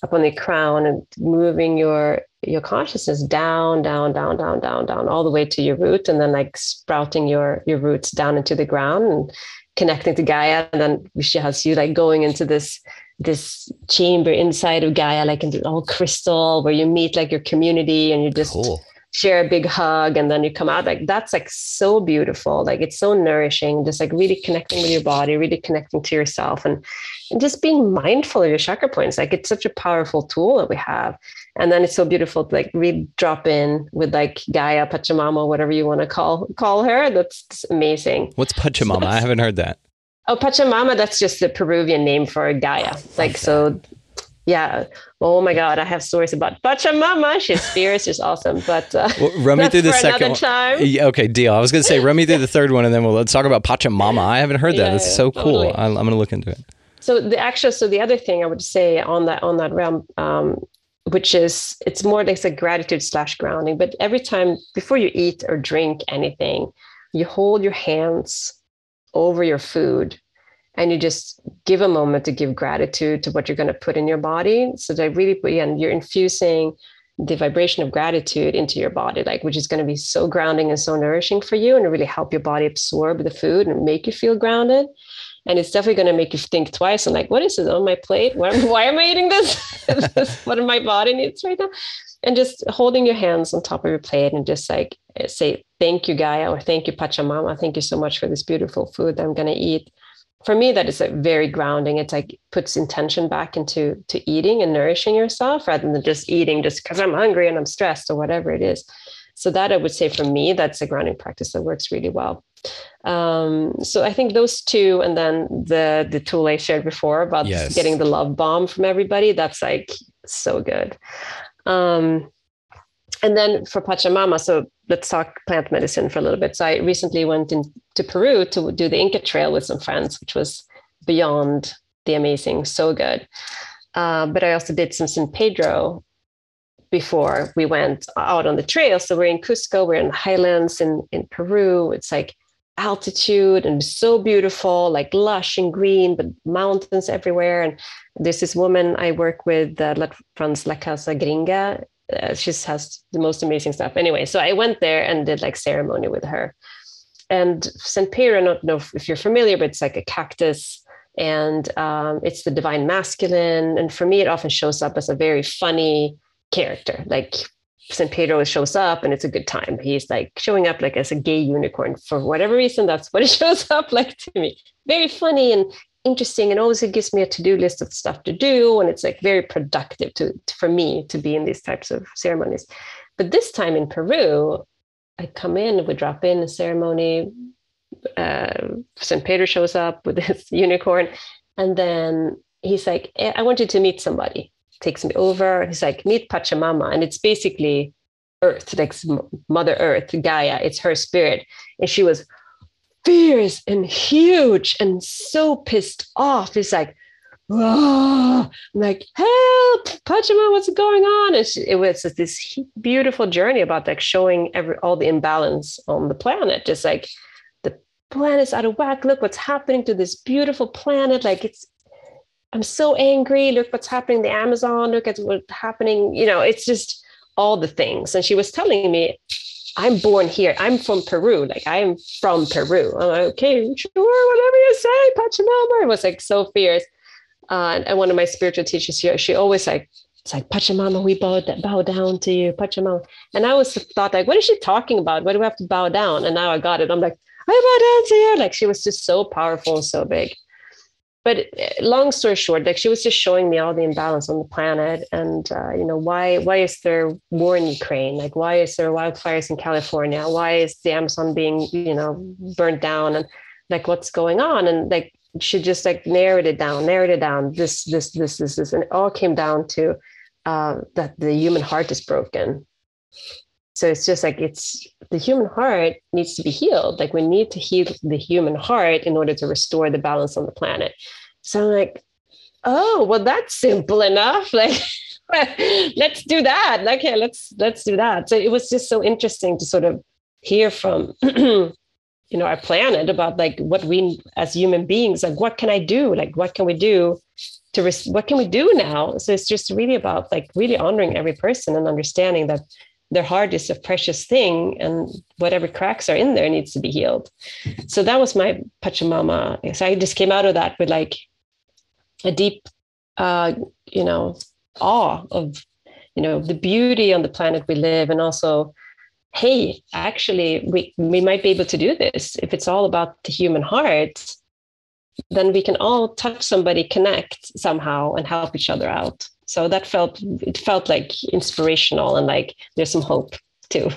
up on the crown and moving your your consciousness down, down, down, down, down, down, all the way to your root, and then like sprouting your your roots down into the ground and connecting to Gaia. And then she has you like going into this this chamber inside of Gaia, like into all crystal, where you meet like your community and you just cool. share a big hug, and then you come out. Like that's like so beautiful. Like it's so nourishing, just like really connecting with your body, really connecting to yourself, and, and just being mindful of your chakra points. Like it's such a powerful tool that we have. And then it's so beautiful to like really drop in with like Gaia, Pachamama, whatever you want to call, call her. That's amazing. What's Pachamama? So I haven't heard that. Oh, Pachamama. That's just the Peruvian name for Gaia. Like, so yeah. Oh my God, I have stories about Pachamama. She's fierce. She's awesome. But uh, well, run me through the second time. One. Yeah, okay, deal. I was going to say run me through the third one, and then we'll let's talk about Pachamama. I haven't heard that. Yeah, That's so totally. cool. I'm, I'm going to look into it. So the actual, so the other thing I would say on that on that realm, um, which is it's more like a gratitude slash grounding. But every time before you eat or drink anything, you hold your hands over your food. And you just give a moment to give gratitude to what you're going to put in your body. So that really, again, you're infusing the vibration of gratitude into your body, like, which is going to be so grounding and so nourishing for you, and really help your body absorb the food and make you feel grounded. And it's definitely going to make you think twice on like, what is this on my plate? Why, why am I eating this? Is this what my body needs right now? And just holding your hands on top of your plate and just like say, thank you, Gaia, or thank you, Pachamama. Thank you so much for this beautiful food that I'm going to eat. For me, that is like very grounding. It's like puts intention back into to eating and nourishing yourself rather than just eating just because I'm hungry and I'm stressed or whatever it is. So that I would say for me, that's a grounding practice that works really well. Um, so I think those two, and then the the tool I shared before about yes. getting the love bomb from everybody, that's like so good. Um, and then for Pachamama, so let's talk plant medicine for a little bit. So I recently went in to Peru to do the Inca Trail with some friends, which was beyond the amazing, so good. Uh, but I also did some San Pedro before we went out on the trail. So we're in Cusco, we're in the highlands in, in Peru. It's like altitude and so beautiful, like lush and green, but mountains everywhere. And there's this woman I work with, uh, Franz La Casa Gringa. Uh, she has the most amazing stuff. Anyway, so I went there and did like ceremony with her. And San Pedro, I don't know if you're familiar, but it's like a cactus, and um, it's the divine masculine. And for me, it often shows up as a very funny character. Like San Pedro shows up and it's a good time. He's like showing up like as a gay unicorn. For whatever reason, that's what it shows up like to me. Very funny and interesting, and always it gives me a to-do list of stuff to do, and it's like very productive to, to for me to be in these types of ceremonies. But this time in Peru, I come in, we drop in a ceremony, uh, Saint Pedro shows up with this unicorn, and then he's like, I want you to meet somebody. Takes me over, he's like, meet Pachamama, and it's basically Earth, like Mother Earth, Gaia, it's her spirit, and she was fierce and huge and so pissed off. It's like, oh, I'm like, help, Pachamama, what's going on? And she, it was this beautiful journey about like showing every all the imbalance on the planet. Just like the planet's out of whack. Look what's happening to this beautiful planet. Like it's, I'm so angry. Look what's happening in the Amazon. Look at what's happening. You know, it's just all the things. And she was telling me, I'm born here. I'm from Peru. Like I'm from Peru. I'm like, okay, sure, whatever you say, Pachamama. It was like so fierce. Uh, and one of my spiritual teachers here, she always like, it's like, Pachamama, we bow, bow down to you, Pachamama. And I was thought like, what is she talking about? Why do we have to bow down? And now I got it. I'm like, I bow down to you. Like she was just so powerful and so big. But long story short, like she was just showing me all the imbalance on the planet, and uh, you know, why why is there war in Ukraine? Like why is there wildfires in California? Why is the Amazon being, you know, burnt down? And like what's going on? And like she just like narrowed it down, narrowed it down. This this this this this, and it all came down to uh, that the human heart is broken. So it's just like it's the human heart needs to be healed. Like we need to heal the human heart in order to restore the balance on the planet. So I'm like, oh, well, that's simple enough. Like, let's do that. Like, okay, let's let's do that. So it was just so interesting to sort of hear from, you know, our planet about like what we as human beings, like, what can I do? Like, what can we do to res- what can we do now? So it's just really about like really honoring every person and understanding that their heart is a precious thing, and whatever cracks are in there needs to be healed. So that was my Pachamama. So I just came out of that with like a deep, uh, you know, awe of, you know, the beauty on the planet we live, and also, hey, actually, we we might be able to do this. If it's all about the human heart, then we can all touch somebody, connect somehow, and help each other out. So that felt, it felt like inspirational, and like there's some hope too.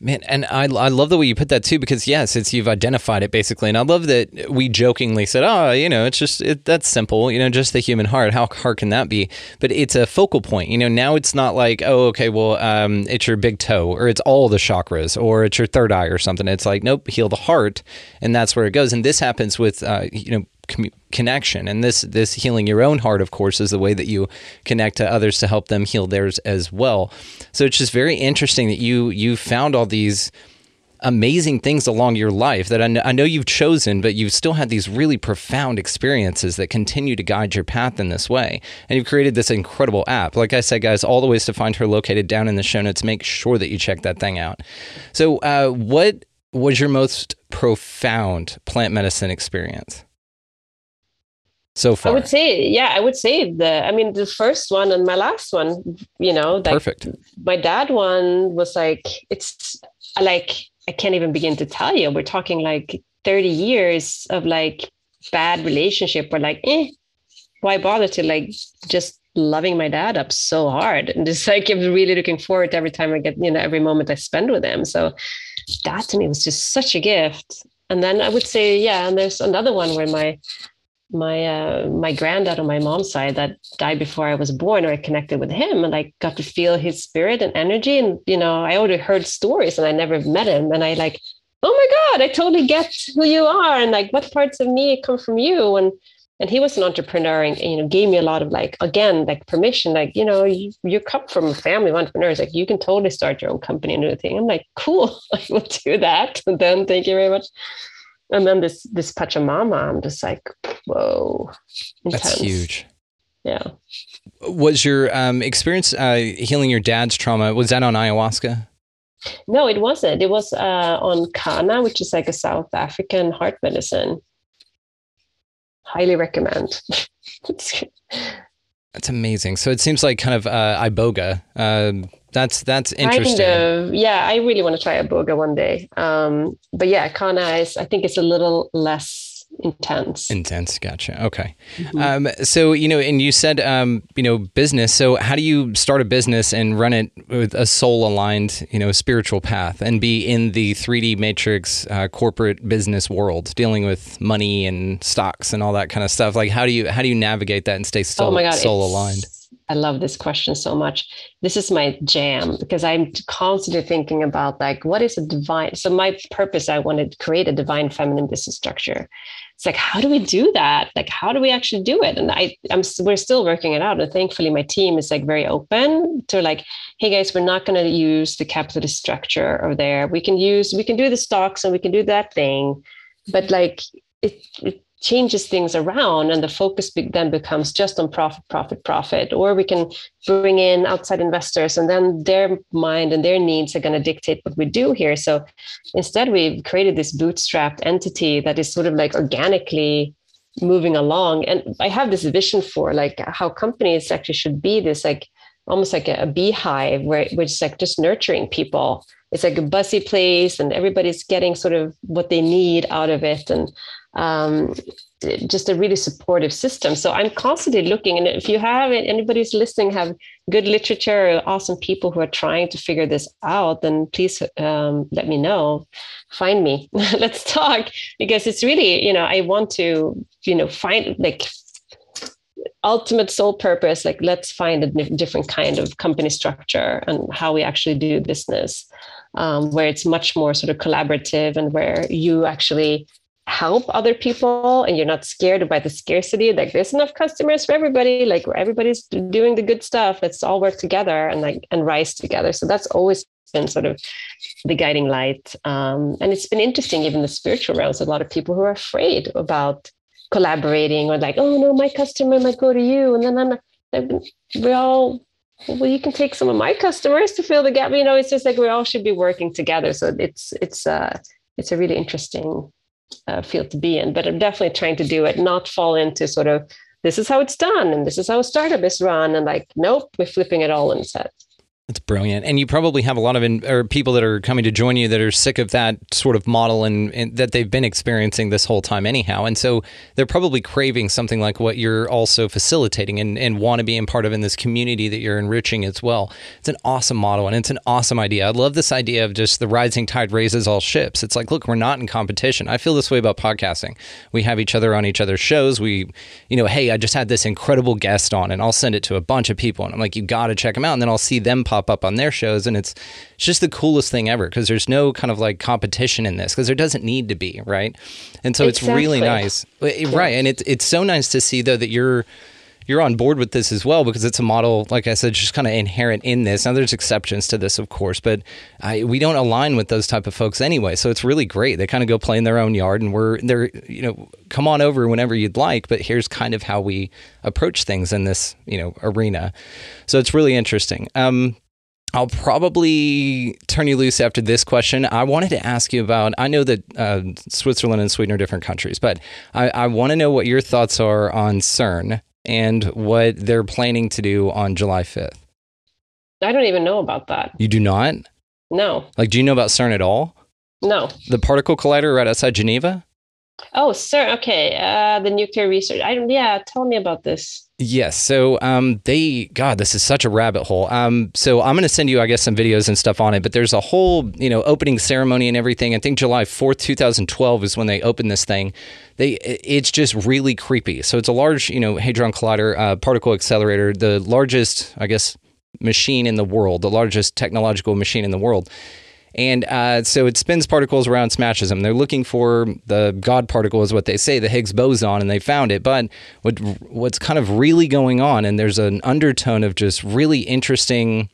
Man, and I, I love the way you put that too, because yes, it's, you've identified it basically. And I love that we jokingly said, oh, you know, it's just, it, that's simple, you know, just the human heart. How hard can that be? But it's a focal point, you know, now it's not like, oh, okay, well, um, it's your big toe or it's all the chakras or it's your third eye or something. It's like, nope, heal the heart. And that's where it goes. And this happens with, uh, you know, connection, and this this healing your own heart, of course, is the way that you connect to others to help them heal theirs as well. So it's just very interesting that you you found all these amazing things along your life that I know, I know you've chosen, but you've still had these really profound experiences that continue to guide your path in this way. And you've created this incredible app. Like I said, guys, all the ways to find her located down in the show notes. Make sure that you check that thing out. So uh, what was your most profound plant medicine experience? So far, I would say, yeah, I would say the, I mean, the first one and my last one, you know, like perfect. My dad one was like, it's like, I can't even begin to tell you, we're talking like thirty years of like bad relationship. We're like, eh, why bother to like, just loving my dad up so hard. And just like, I'm really looking forward to every time I get, you know, every moment I spend with him. So that to me was just such a gift. And then I would say, yeah. And there's another one where my, my uh, my granddad on my mom's side that died before I was born, or I connected with him and I got to feel his spirit and energy. And, you know, I already heard stories and I never met him. And I like, oh my God, I totally get who you are. And like, what parts of me come from you? And, and he was an entrepreneur and, you know, gave me a lot of like, again, like permission, like, you know, you, you come from a family of entrepreneurs, like you can totally start your own company and do the thing. I'm like, cool, I will do that. And then thank you very much. And then this this Pachamama, I'm just like, whoa, intense. That's huge. Yeah. Was your um, experience uh, healing your dad's trauma, was that on ayahuasca? No, it wasn't. It was uh, on Kanna, which is like a South African heart medicine. Highly recommend. That's amazing. So it seems like kind of uh, Iboga. Uh, that's that's interesting. Kind of, yeah, I really want to try Iboga one day. Um, but yeah, Kanna is, I think it's a little less intense. Intense, gotcha. Okay. Mm-hmm. Um, so, you know, and you said, um, you know, business. So how do you start a business and run it with a soul-aligned, you know, spiritual path and be in the three D matrix uh, corporate business world, dealing with money and stocks and all that kind of stuff? Like, how do you how do you navigate that and stay soul, oh my God, soul-aligned? I love this question so much. This is my jam because I'm constantly thinking about like, what is a divine? So my purpose, I wanted to create a divine feminine business structure. It's like, how do we do that? Like, how do we actually do it? And I, I'm, we're still working it out. And thankfully my team is like very open to like, hey guys, we're not going to use the capitalist structure over there. We can use, we can do the stocks and we can do that thing. But like it, it changes things around and the focus be- then becomes just on profit, profit, profit, or we can bring in outside investors and then their mind and their needs are going to dictate what we do here. So instead we've created this bootstrapped entity that is sort of like organically moving along. And I have this vision for like how companies actually should be this, like almost like a, a beehive where it's like just nurturing people. It's like a busy place and everybody's getting sort of what they need out of it. And um, just a really supportive system. So I'm constantly looking. And if you have it, anybody who's listening, have good literature, or awesome people who are trying to figure this out, then please um, let me know, find me, let's talk, because it's really, you know, I want to, you know, find like ultimate soul purpose, like let's find a different kind of company structure and how we actually do business, um, where it's much more sort of collaborative and where you actually help other people and you're not scared by the scarcity. Like there's enough customers for everybody, like where everybody's doing the good stuff. Let's all work together and like, and rise together. So that's always been sort of the guiding light. Um, and it's been interesting, even the spiritual realms, a lot of people who are afraid about collaborating or like, oh no, my customer might go to you. And then I'm, we all, well, you can take some of my customers to fill the gap. You know, it's just like, we all should be working together. So it's, it's, uh, it's a really interesting Uh, field to be in, but I'm definitely trying to do it, not fall into sort of this is how it's done and this is how a startup is run and like, nope, we're flipping it all on set. That's brilliant. And you probably have a lot of in, or people that are coming to join you that are sick of that sort of model and, and that they've been experiencing this whole time anyhow. And so they're probably craving something like what you're also facilitating and, and want to be in part of in this community that you're enriching as well. It's an awesome model and it's an awesome idea. I love this idea of just the rising tide raises all ships. It's like, look, we're not in competition. I feel this way about podcasting. We have each other on each other's shows. We, you know, hey, I just had this incredible guest on and I'll send it to a bunch of people. And I'm like, you got to check them out. And then I'll see them podcast pop up on their shows, and it's, it's just the coolest thing ever because there's no kind of like competition in this because there doesn't need to be, right? And so exactly. It's really nice, yes. Right? And it's it's so nice to see though that you're you're on board with this as well because it's a model, like I said, just kind of inherent in this. Now there's exceptions to this, of course, but I, we don't align with those type of folks anyway, so it's really great. They kind of go play in their own yard, and we're they're you know come on over whenever you'd like. But here's kind of how we approach things in this you know arena. So it's really interesting. Um, I'll probably turn you loose after this question. I wanted to ask you about, I know that uh, Switzerland and Sweden are different countries, but I, I want to know what your thoughts are on CERN and what they're planning to do on July fifth. I don't even know about that. You do not? No. Like, do you know about CERN at all? No. The particle collider right outside Geneva? Oh, CERN. Okay. Uh, the nuclear research. I don't, yeah, tell me about this. Yes. So um, they, God, this is such a rabbit hole. Um, so I'm going to send you, I guess, some videos and stuff on it, but there's a whole, you know, opening ceremony and everything. I think July fourth, two thousand twelve is when they opened this thing. They, it's just really creepy. So it's a large, you know, Hadron Collider, uh, particle accelerator, the largest, I guess, machine in the world, the largest technological machine in the world. And uh, so it spins particles around, smashes them. They're looking for the God particle is what they say, the Higgs boson, and they found it. But what what's kind of really going on, and there's an undertone of just really interesting,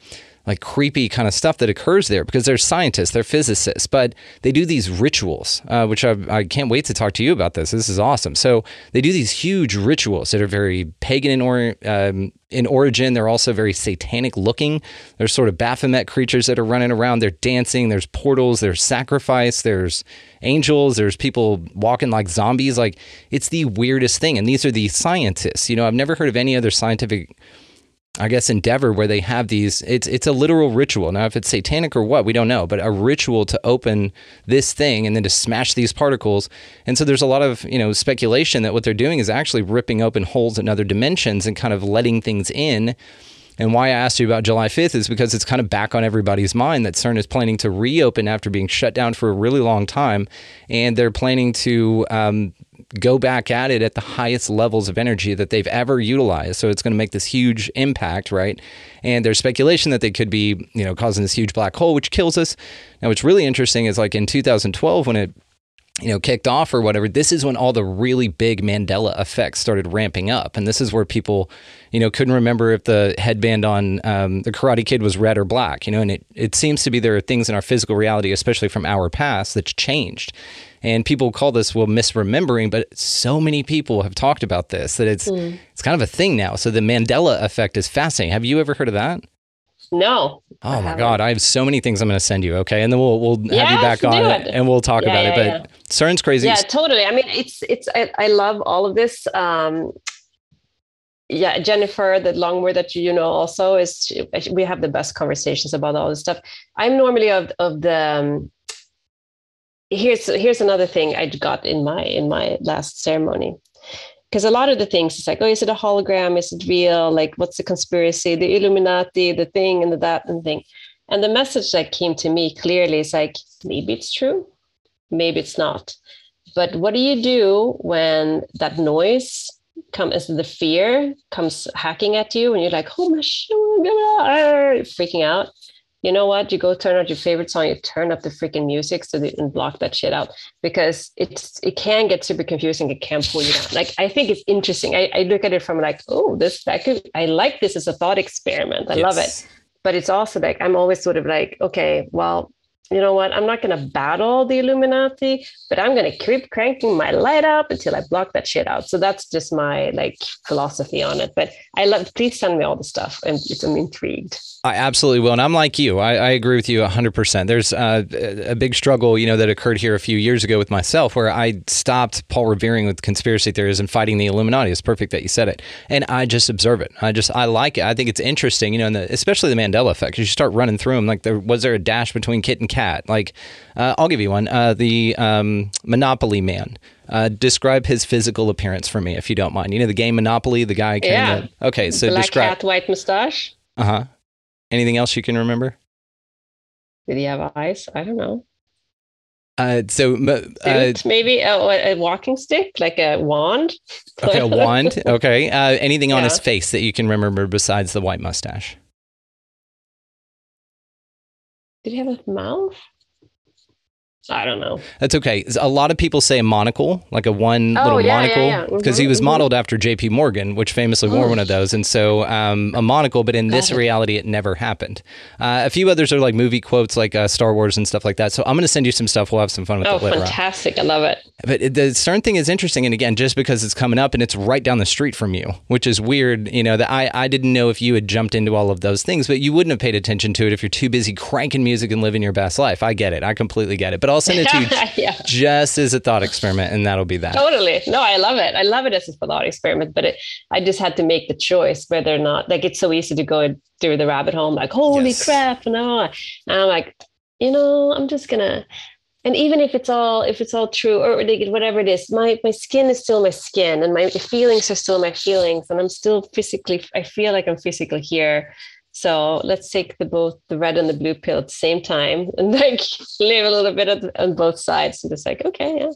like creepy kind of stuff that occurs there because they're scientists, they're physicists, but they do these rituals, uh, which I, I can't wait to talk to you about this. This is awesome. So they do these huge rituals that are very pagan in, or, um, in origin. They're also very satanic looking. There's sort of Baphomet creatures that are running around. They're dancing. There's portals. There's sacrifice. There's angels. There's people walking like zombies. Like, it's the weirdest thing. And these are the scientists. You know, I've never heard of any other scientific, I guess, endeavor where they have these, it's it's a literal ritual. Now, if it's satanic or what, we don't know, but a ritual to open this thing and then to smash these particles. And so there's a lot of, you know, speculation that what they're doing is actually ripping open holes in other dimensions and kind of letting things in. And why I asked you about July fifth is because it's kind of back on everybody's mind that CERN is planning to reopen after being shut down for a really long time. And they're planning to um, go back at it at the highest levels of energy that they've ever utilized. So it's going to make this huge impact, right? And there's speculation that they could be, you know, causing this huge black hole, which kills us. Now, what's really interesting is like in two thousand twelve, when it you know, kicked off or whatever, this is when all the really big Mandela effects started ramping up. And this is where people, you know, couldn't remember if the headband on um, the Karate Kid was red or black, you know, and it, it seems to be there are things in our physical reality, especially from our past, that's changed. And people call this, well, misremembering, but so many people have talked about this that it's mm. it's kind of a thing now. So the Mandela effect is fascinating. Have you ever heard of that? No. Oh my God. I have so many things I'm going to send you. Okay. And then we'll, we'll have yeah, you back on it. and we'll talk yeah, about yeah, it, but yeah. CERN's crazy. Yeah, totally. I mean, it's, it's, I, I love all of this. Um, yeah. Jennifer, the Longmore that, you know, also is, we have the best conversations about all this stuff. I'm normally of, of the, um, here's, here's another thing I got in my, in my last ceremony. Because a lot of the things, it's like, oh, is it a hologram? Is it real? Like, what's the conspiracy? The Illuminati, the thing and the that and thing. And the message that came to me clearly is like, maybe it's true, maybe it's not. But what do you do when that noise comes, the fear comes hacking at you and you're like, oh my shit, freaking out. You know what? You go turn out your favorite song, you turn up the freaking music so they can block that shit out, because it's it can get super confusing. It can pull you down. Like, I think it's interesting. I, I look at it from like, oh, this, that could, I like this as a thought experiment. I yes. love it. But it's also like, I'm always sort of like, okay, well, you know what, I'm not going to battle the Illuminati, but I'm going to keep cranking my light up until I block that shit out. So that's just my like philosophy on it. But I love, please send me all the stuff. I'm, I'm intrigued. I absolutely will. And I'm like you, I, I agree with you one hundred percent. There's uh, a big struggle, you know, that occurred here a few years ago with myself, where I stopped Paul revering with conspiracy theories and fighting the Illuminati. It's perfect that you said it. And I just observe it. I just, I like it. I think it's interesting, you know, and the, especially the Mandela effect, because you start running through them. Like there, was there a dash between kit and cat? Like, uh, I'll give you one. Uh, the um, Monopoly Man. Uh, describe his physical appearance for me, if you don't mind. You know the game Monopoly, the guy carrying yeah. the... Okay, so Black describe... Black hat, white mustache. Uh-huh. Anything else you can remember? Did he have eyes? I don't know. Uh, so... Uh, maybe a, a walking stick, like a wand. Okay, a wand. Okay. Uh, anything yeah. on his face that you can remember besides the white mustache? Did he have a mouth? I don't know. That's okay. A lot of people say a monocle, like a one oh, little yeah, monocle, because yeah, yeah. mm-hmm, he was mm-hmm. modeled after J P Morgan, which famously oh. wore one of those. And so um, a monocle, but in Got this it. reality, it never happened. Uh, a few others are like movie quotes, like uh, Star Wars and stuff like that. So I'm going to send you some stuff. We'll have some fun with oh, it later. Oh, fantastic. On. I love it. But it, the CERN thing is interesting. And again, just because it's coming up and it's right down the street from you, which is weird, you know, that I, I didn't know if you had jumped into all of those things, but you wouldn't have paid attention to it if you're too busy cranking music and living your best life. I get it. I completely get it. But I'll send it to you yeah. just as a thought experiment, and that'll be that. Totally. No, I love it. I love it as a thought experiment, but it, I just had to make the choice whether or not, like, it's so easy to go through the rabbit hole. I'm like, holy yes. crap. No. And I'm like, you know, I'm just going to, and even if it's all, if it's all true or whatever it is, my, my skin is still my skin and my feelings are still my feelings. And I'm still physically, I feel like I'm physically here. So let's take the both the red and the blue pill at the same time and like live a little bit of, on both sides and just like, okay, yeah.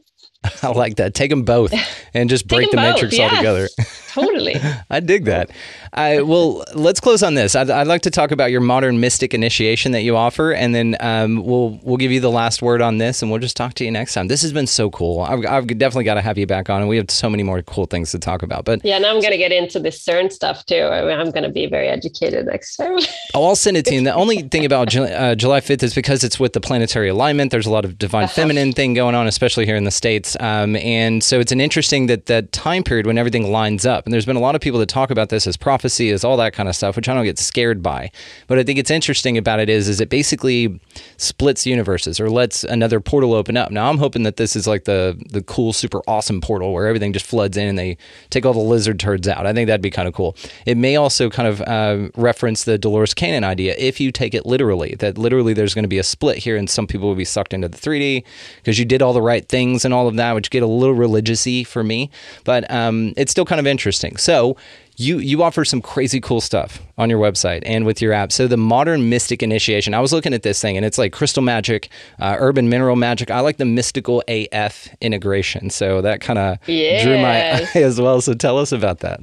I like that. Take them both and just break the both. matrix yes. altogether. Totally. I dig that. I, well, let's close on this. I'd, I'd like to talk about your modern mystic initiation that you offer, and then um, we'll we'll give you the last word on this, and we'll just talk to you next time. This has been so cool. I've, I've definitely got to have you back on, and we have so many more cool things to talk about. But yeah, now I'm going to get into this CERN stuff too. I mean, I'm going to be very educated next time. Oh, I'll send it to you. And the only thing about uh, July fifth is because it's with the planetary alignment. There's a lot of divine uh-huh. feminine thing going on, especially here in the States. Um, and so it's an interesting that that time period when everything lines up. And there's been a lot of people that talk about this as prophecy, as all that kind of stuff, which I don't get scared by. But I think it's interesting about it is, is it basically splits universes or lets another portal open up. Now, I'm hoping that this is like the, the cool, super awesome portal where everything just floods in and they take all the lizard turds out. I think that'd be kind of cool. It may also kind of uh, reference the Dolores Cannon idea, if you take it literally, that literally there's going to be a split here and some people will be sucked into the three D because you did all the right things and all of that, which get a little religious-y for me, but um, it's still kind of interesting. So you you offer some crazy cool stuff on your website and with your app. So the Modern Mystic Initiation, I was looking at this thing, and it's like crystal magic, uh, urban mineral magic. I like the mystical A F integration. So that kind of yes. drew my eye as well. So tell us about that.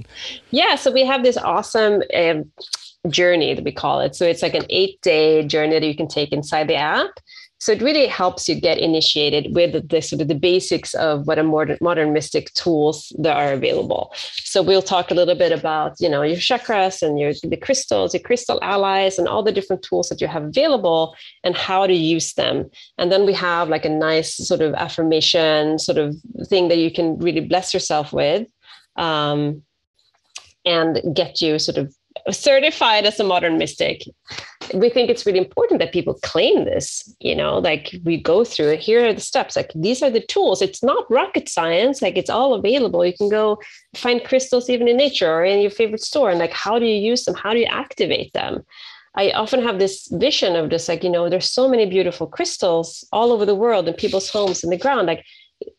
Yeah, so we have this awesome um, journey that we call it. So it's like an eight-day journey that you can take inside the app. So it really helps you get initiated with the sort of the basics of what a modern, modern mystic tools that are available. So we'll talk a little bit about, you know, your chakras and your the crystals, your crystal allies, and all the different tools that you have available and how to use them. And then we have like a nice sort of affirmation sort of thing that you can really bless yourself with, um, and get you sort of certified as a modern mystic. We think it's really important that people claim this, you know, like we go through it. Here are the steps, like these are the tools. It's not rocket science. Like it's all available. You can go find crystals even in nature or in your favorite store. And like, how do you use them? How do you activate them? I often have this vision of just like, you know, there's so many beautiful crystals all over the world in people's homes in the ground, like,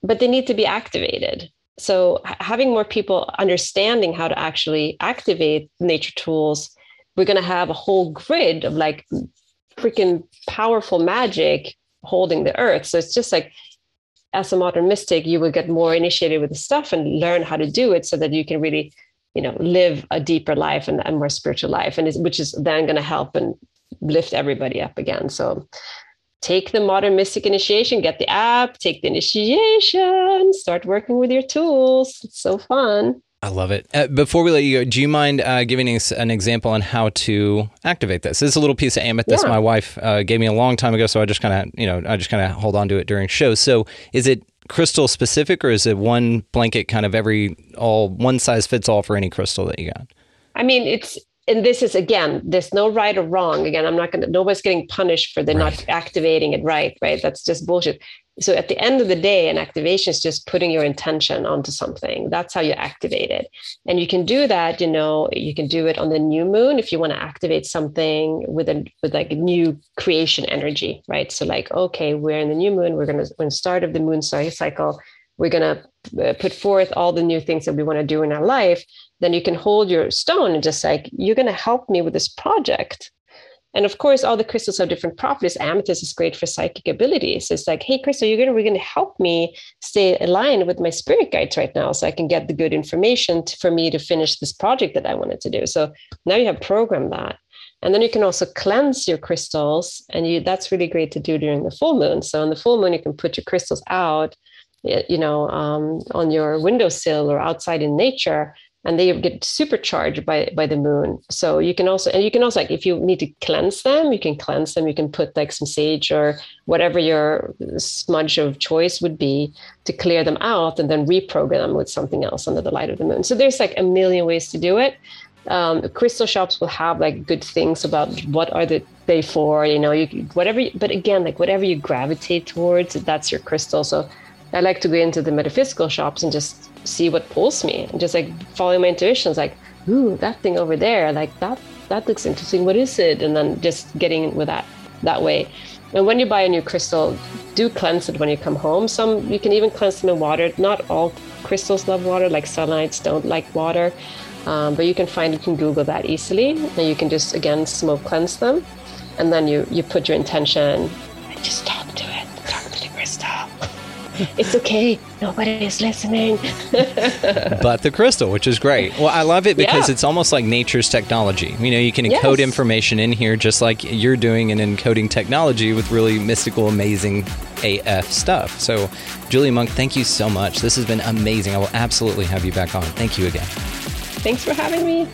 but they need to be activated. So having more people understanding how to actually activate nature tools, we're going to have a whole grid of like freaking powerful magic holding the earth. So it's just like, as a modern mystic, you will get more initiated with the stuff and learn how to do it so that you can really, you know, live a deeper life and a more spiritual life, and it's, which is then going to help and lift everybody up again. So take the Modern Mystic Initiation, get the app, take the initiation, start working with your tools. It's so fun. I love it. Uh, before we let you go, do you mind uh, giving us an example on how to activate this? This is a little piece of amethyst yeah. my wife uh, gave me a long time ago, so I just kind of, you know, I just kind of hold on to it during shows. So is it crystal specific, or is it one blanket kind of every, all one size fits all for any crystal that you got? I mean, it's, and this is, again, there's no right or wrong. Again, I'm not going to, nobody's getting punished for the right. not activating it right, right? That's just bullshit. So at the end of the day, an activation is just putting your intention onto something. That's how you activate it. And you can do that, you know, you can do it on the new moon if you want to activate something with a with like a new creation energy, right? So like, okay, we're in the new moon, we're going to, when start of the moon cycle, we're going to put forth all the new things that we want to do in our life. Then you can hold your stone and just like, you're going to help me with this project. And of course, all the crystals have different properties. Amethyst is great for psychic abilities. So it's like, hey, crystal, you're gonna, we're gonna help me stay aligned with my spirit guides right now, so I can get the good information to, for me to finish this project that I wanted to do. So now you have programmed that, and then you can also cleanse your crystals, and you, that's really great to do during the full moon. So on the full moon, you can put your crystals out, you know, um, on your windowsill or outside in nature. And they get supercharged by, by the moon. So you can also, and you can also, like, if you need to cleanse them, you can cleanse them. You can put like some sage or whatever your smudge of choice would be to clear them out, and then reprogram them with something else under the light of the moon. So there's like a million ways to do it. Um, crystal shops will have like good things about what are the, they for, you know, you, whatever, you, but again, like whatever you gravitate towards, that's your crystal. So I like to go into the metaphysical shops and just see what pulls me, and just like following my intuitions, like, ooh, that thing over there, like that, that looks interesting. What is it? And then just getting with that, that way. And when you buy a new crystal, do cleanse it when you come home. Some, you can even cleanse them in water. Not all crystals love water, like selenites don't like water, um, but you can find, you can Google that easily. And you can just, again, smoke cleanse them. And then you, you put your intention, and just talk to it, talk to the crystal. It's okay. Nobody is listening. But the crystal, which is great. Well, I love it because yeah. it's almost like nature's technology. You know, you can encode yes. information in here just like you're doing and encoding technology with really mystical, amazing A F stuff. So, Julia Munck, thank you so much. This has been amazing. I will absolutely have you back on. Thank you again. Thanks for having me.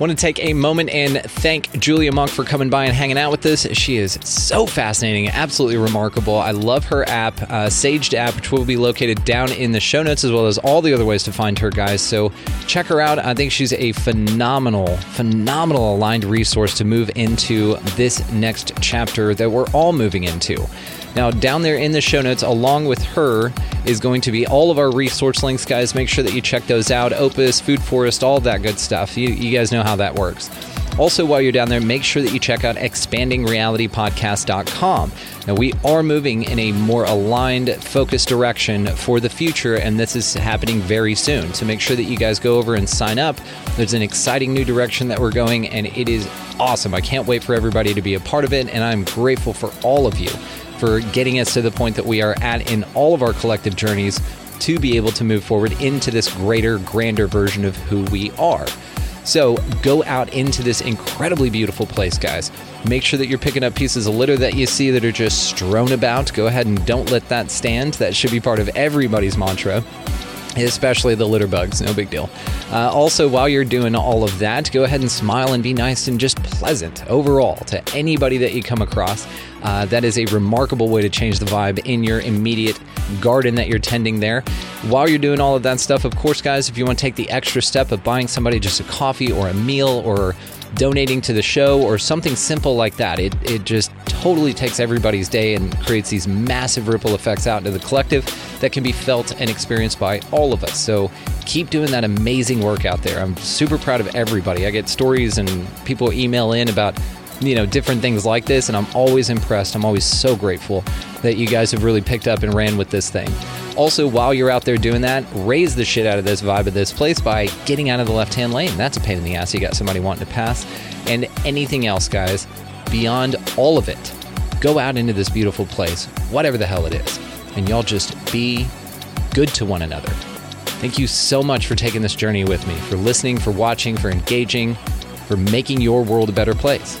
Want to take a moment and thank Julia Munck for coming by and hanging out with us. She is so fascinating, absolutely remarkable. I love her app, uh, Saged App, which will be located down in the show notes, as well as all the other ways to find her, guys. So check her out. I think she's a phenomenal, phenomenal aligned resource to move into this next chapter that we're all moving into. Now, down there in the show notes, along with her, is going to be all of our resource links, guys. Make sure that you check those out. Opus, Food Forest, all that good stuff. You, you guys know how that works. Also, while you're down there, make sure that you check out expanding reality podcast dot com. Now, we are moving in a more aligned, focused direction for the future, and this is happening very soon. So make sure that you guys go over and sign up. There's an exciting new direction that we're going, and it is awesome. I can't wait for everybody to be a part of it, and I'm grateful for all of you for getting us to the point that we are at in all of our collective journeys to be able to move forward into this greater, grander version of who we are. So go out into this incredibly beautiful place, guys. Make sure that you're picking up pieces of litter that you see that are just strewn about. Go ahead and don't let that stand. That should be part of everybody's mantra, especially the litter bugs. No big deal. Uh, also, while you're doing all of that, go ahead and smile and be nice and just pleasant overall to anybody that you come across. Uh, that is a remarkable way to change the vibe in your immediate garden that you're tending there. While you're doing all of that stuff, of course, guys, if you want to take the extra step of buying somebody just a coffee or a meal or donating to the show or something simple like that, it, it just totally takes everybody's day and creates these massive ripple effects out into the collective that can be felt and experienced by all of us. So keep doing that amazing work out there. I'm super proud of everybody. I get stories and people email in about, you know, different things like this, and I'm always impressed. I'm always so grateful that you guys have really picked up and ran with this thing. Also, while you're out there doing that, raise the shit out of this vibe of this place by getting out of the left-hand lane. That's a pain in the ass. You got somebody wanting to pass. And anything else, guys, beyond all of it, go out into this beautiful place, whatever the hell it is, and y'all just be good to one another. Thank you so much for taking this journey with me, for listening, for watching, for engaging, for making your world a better place.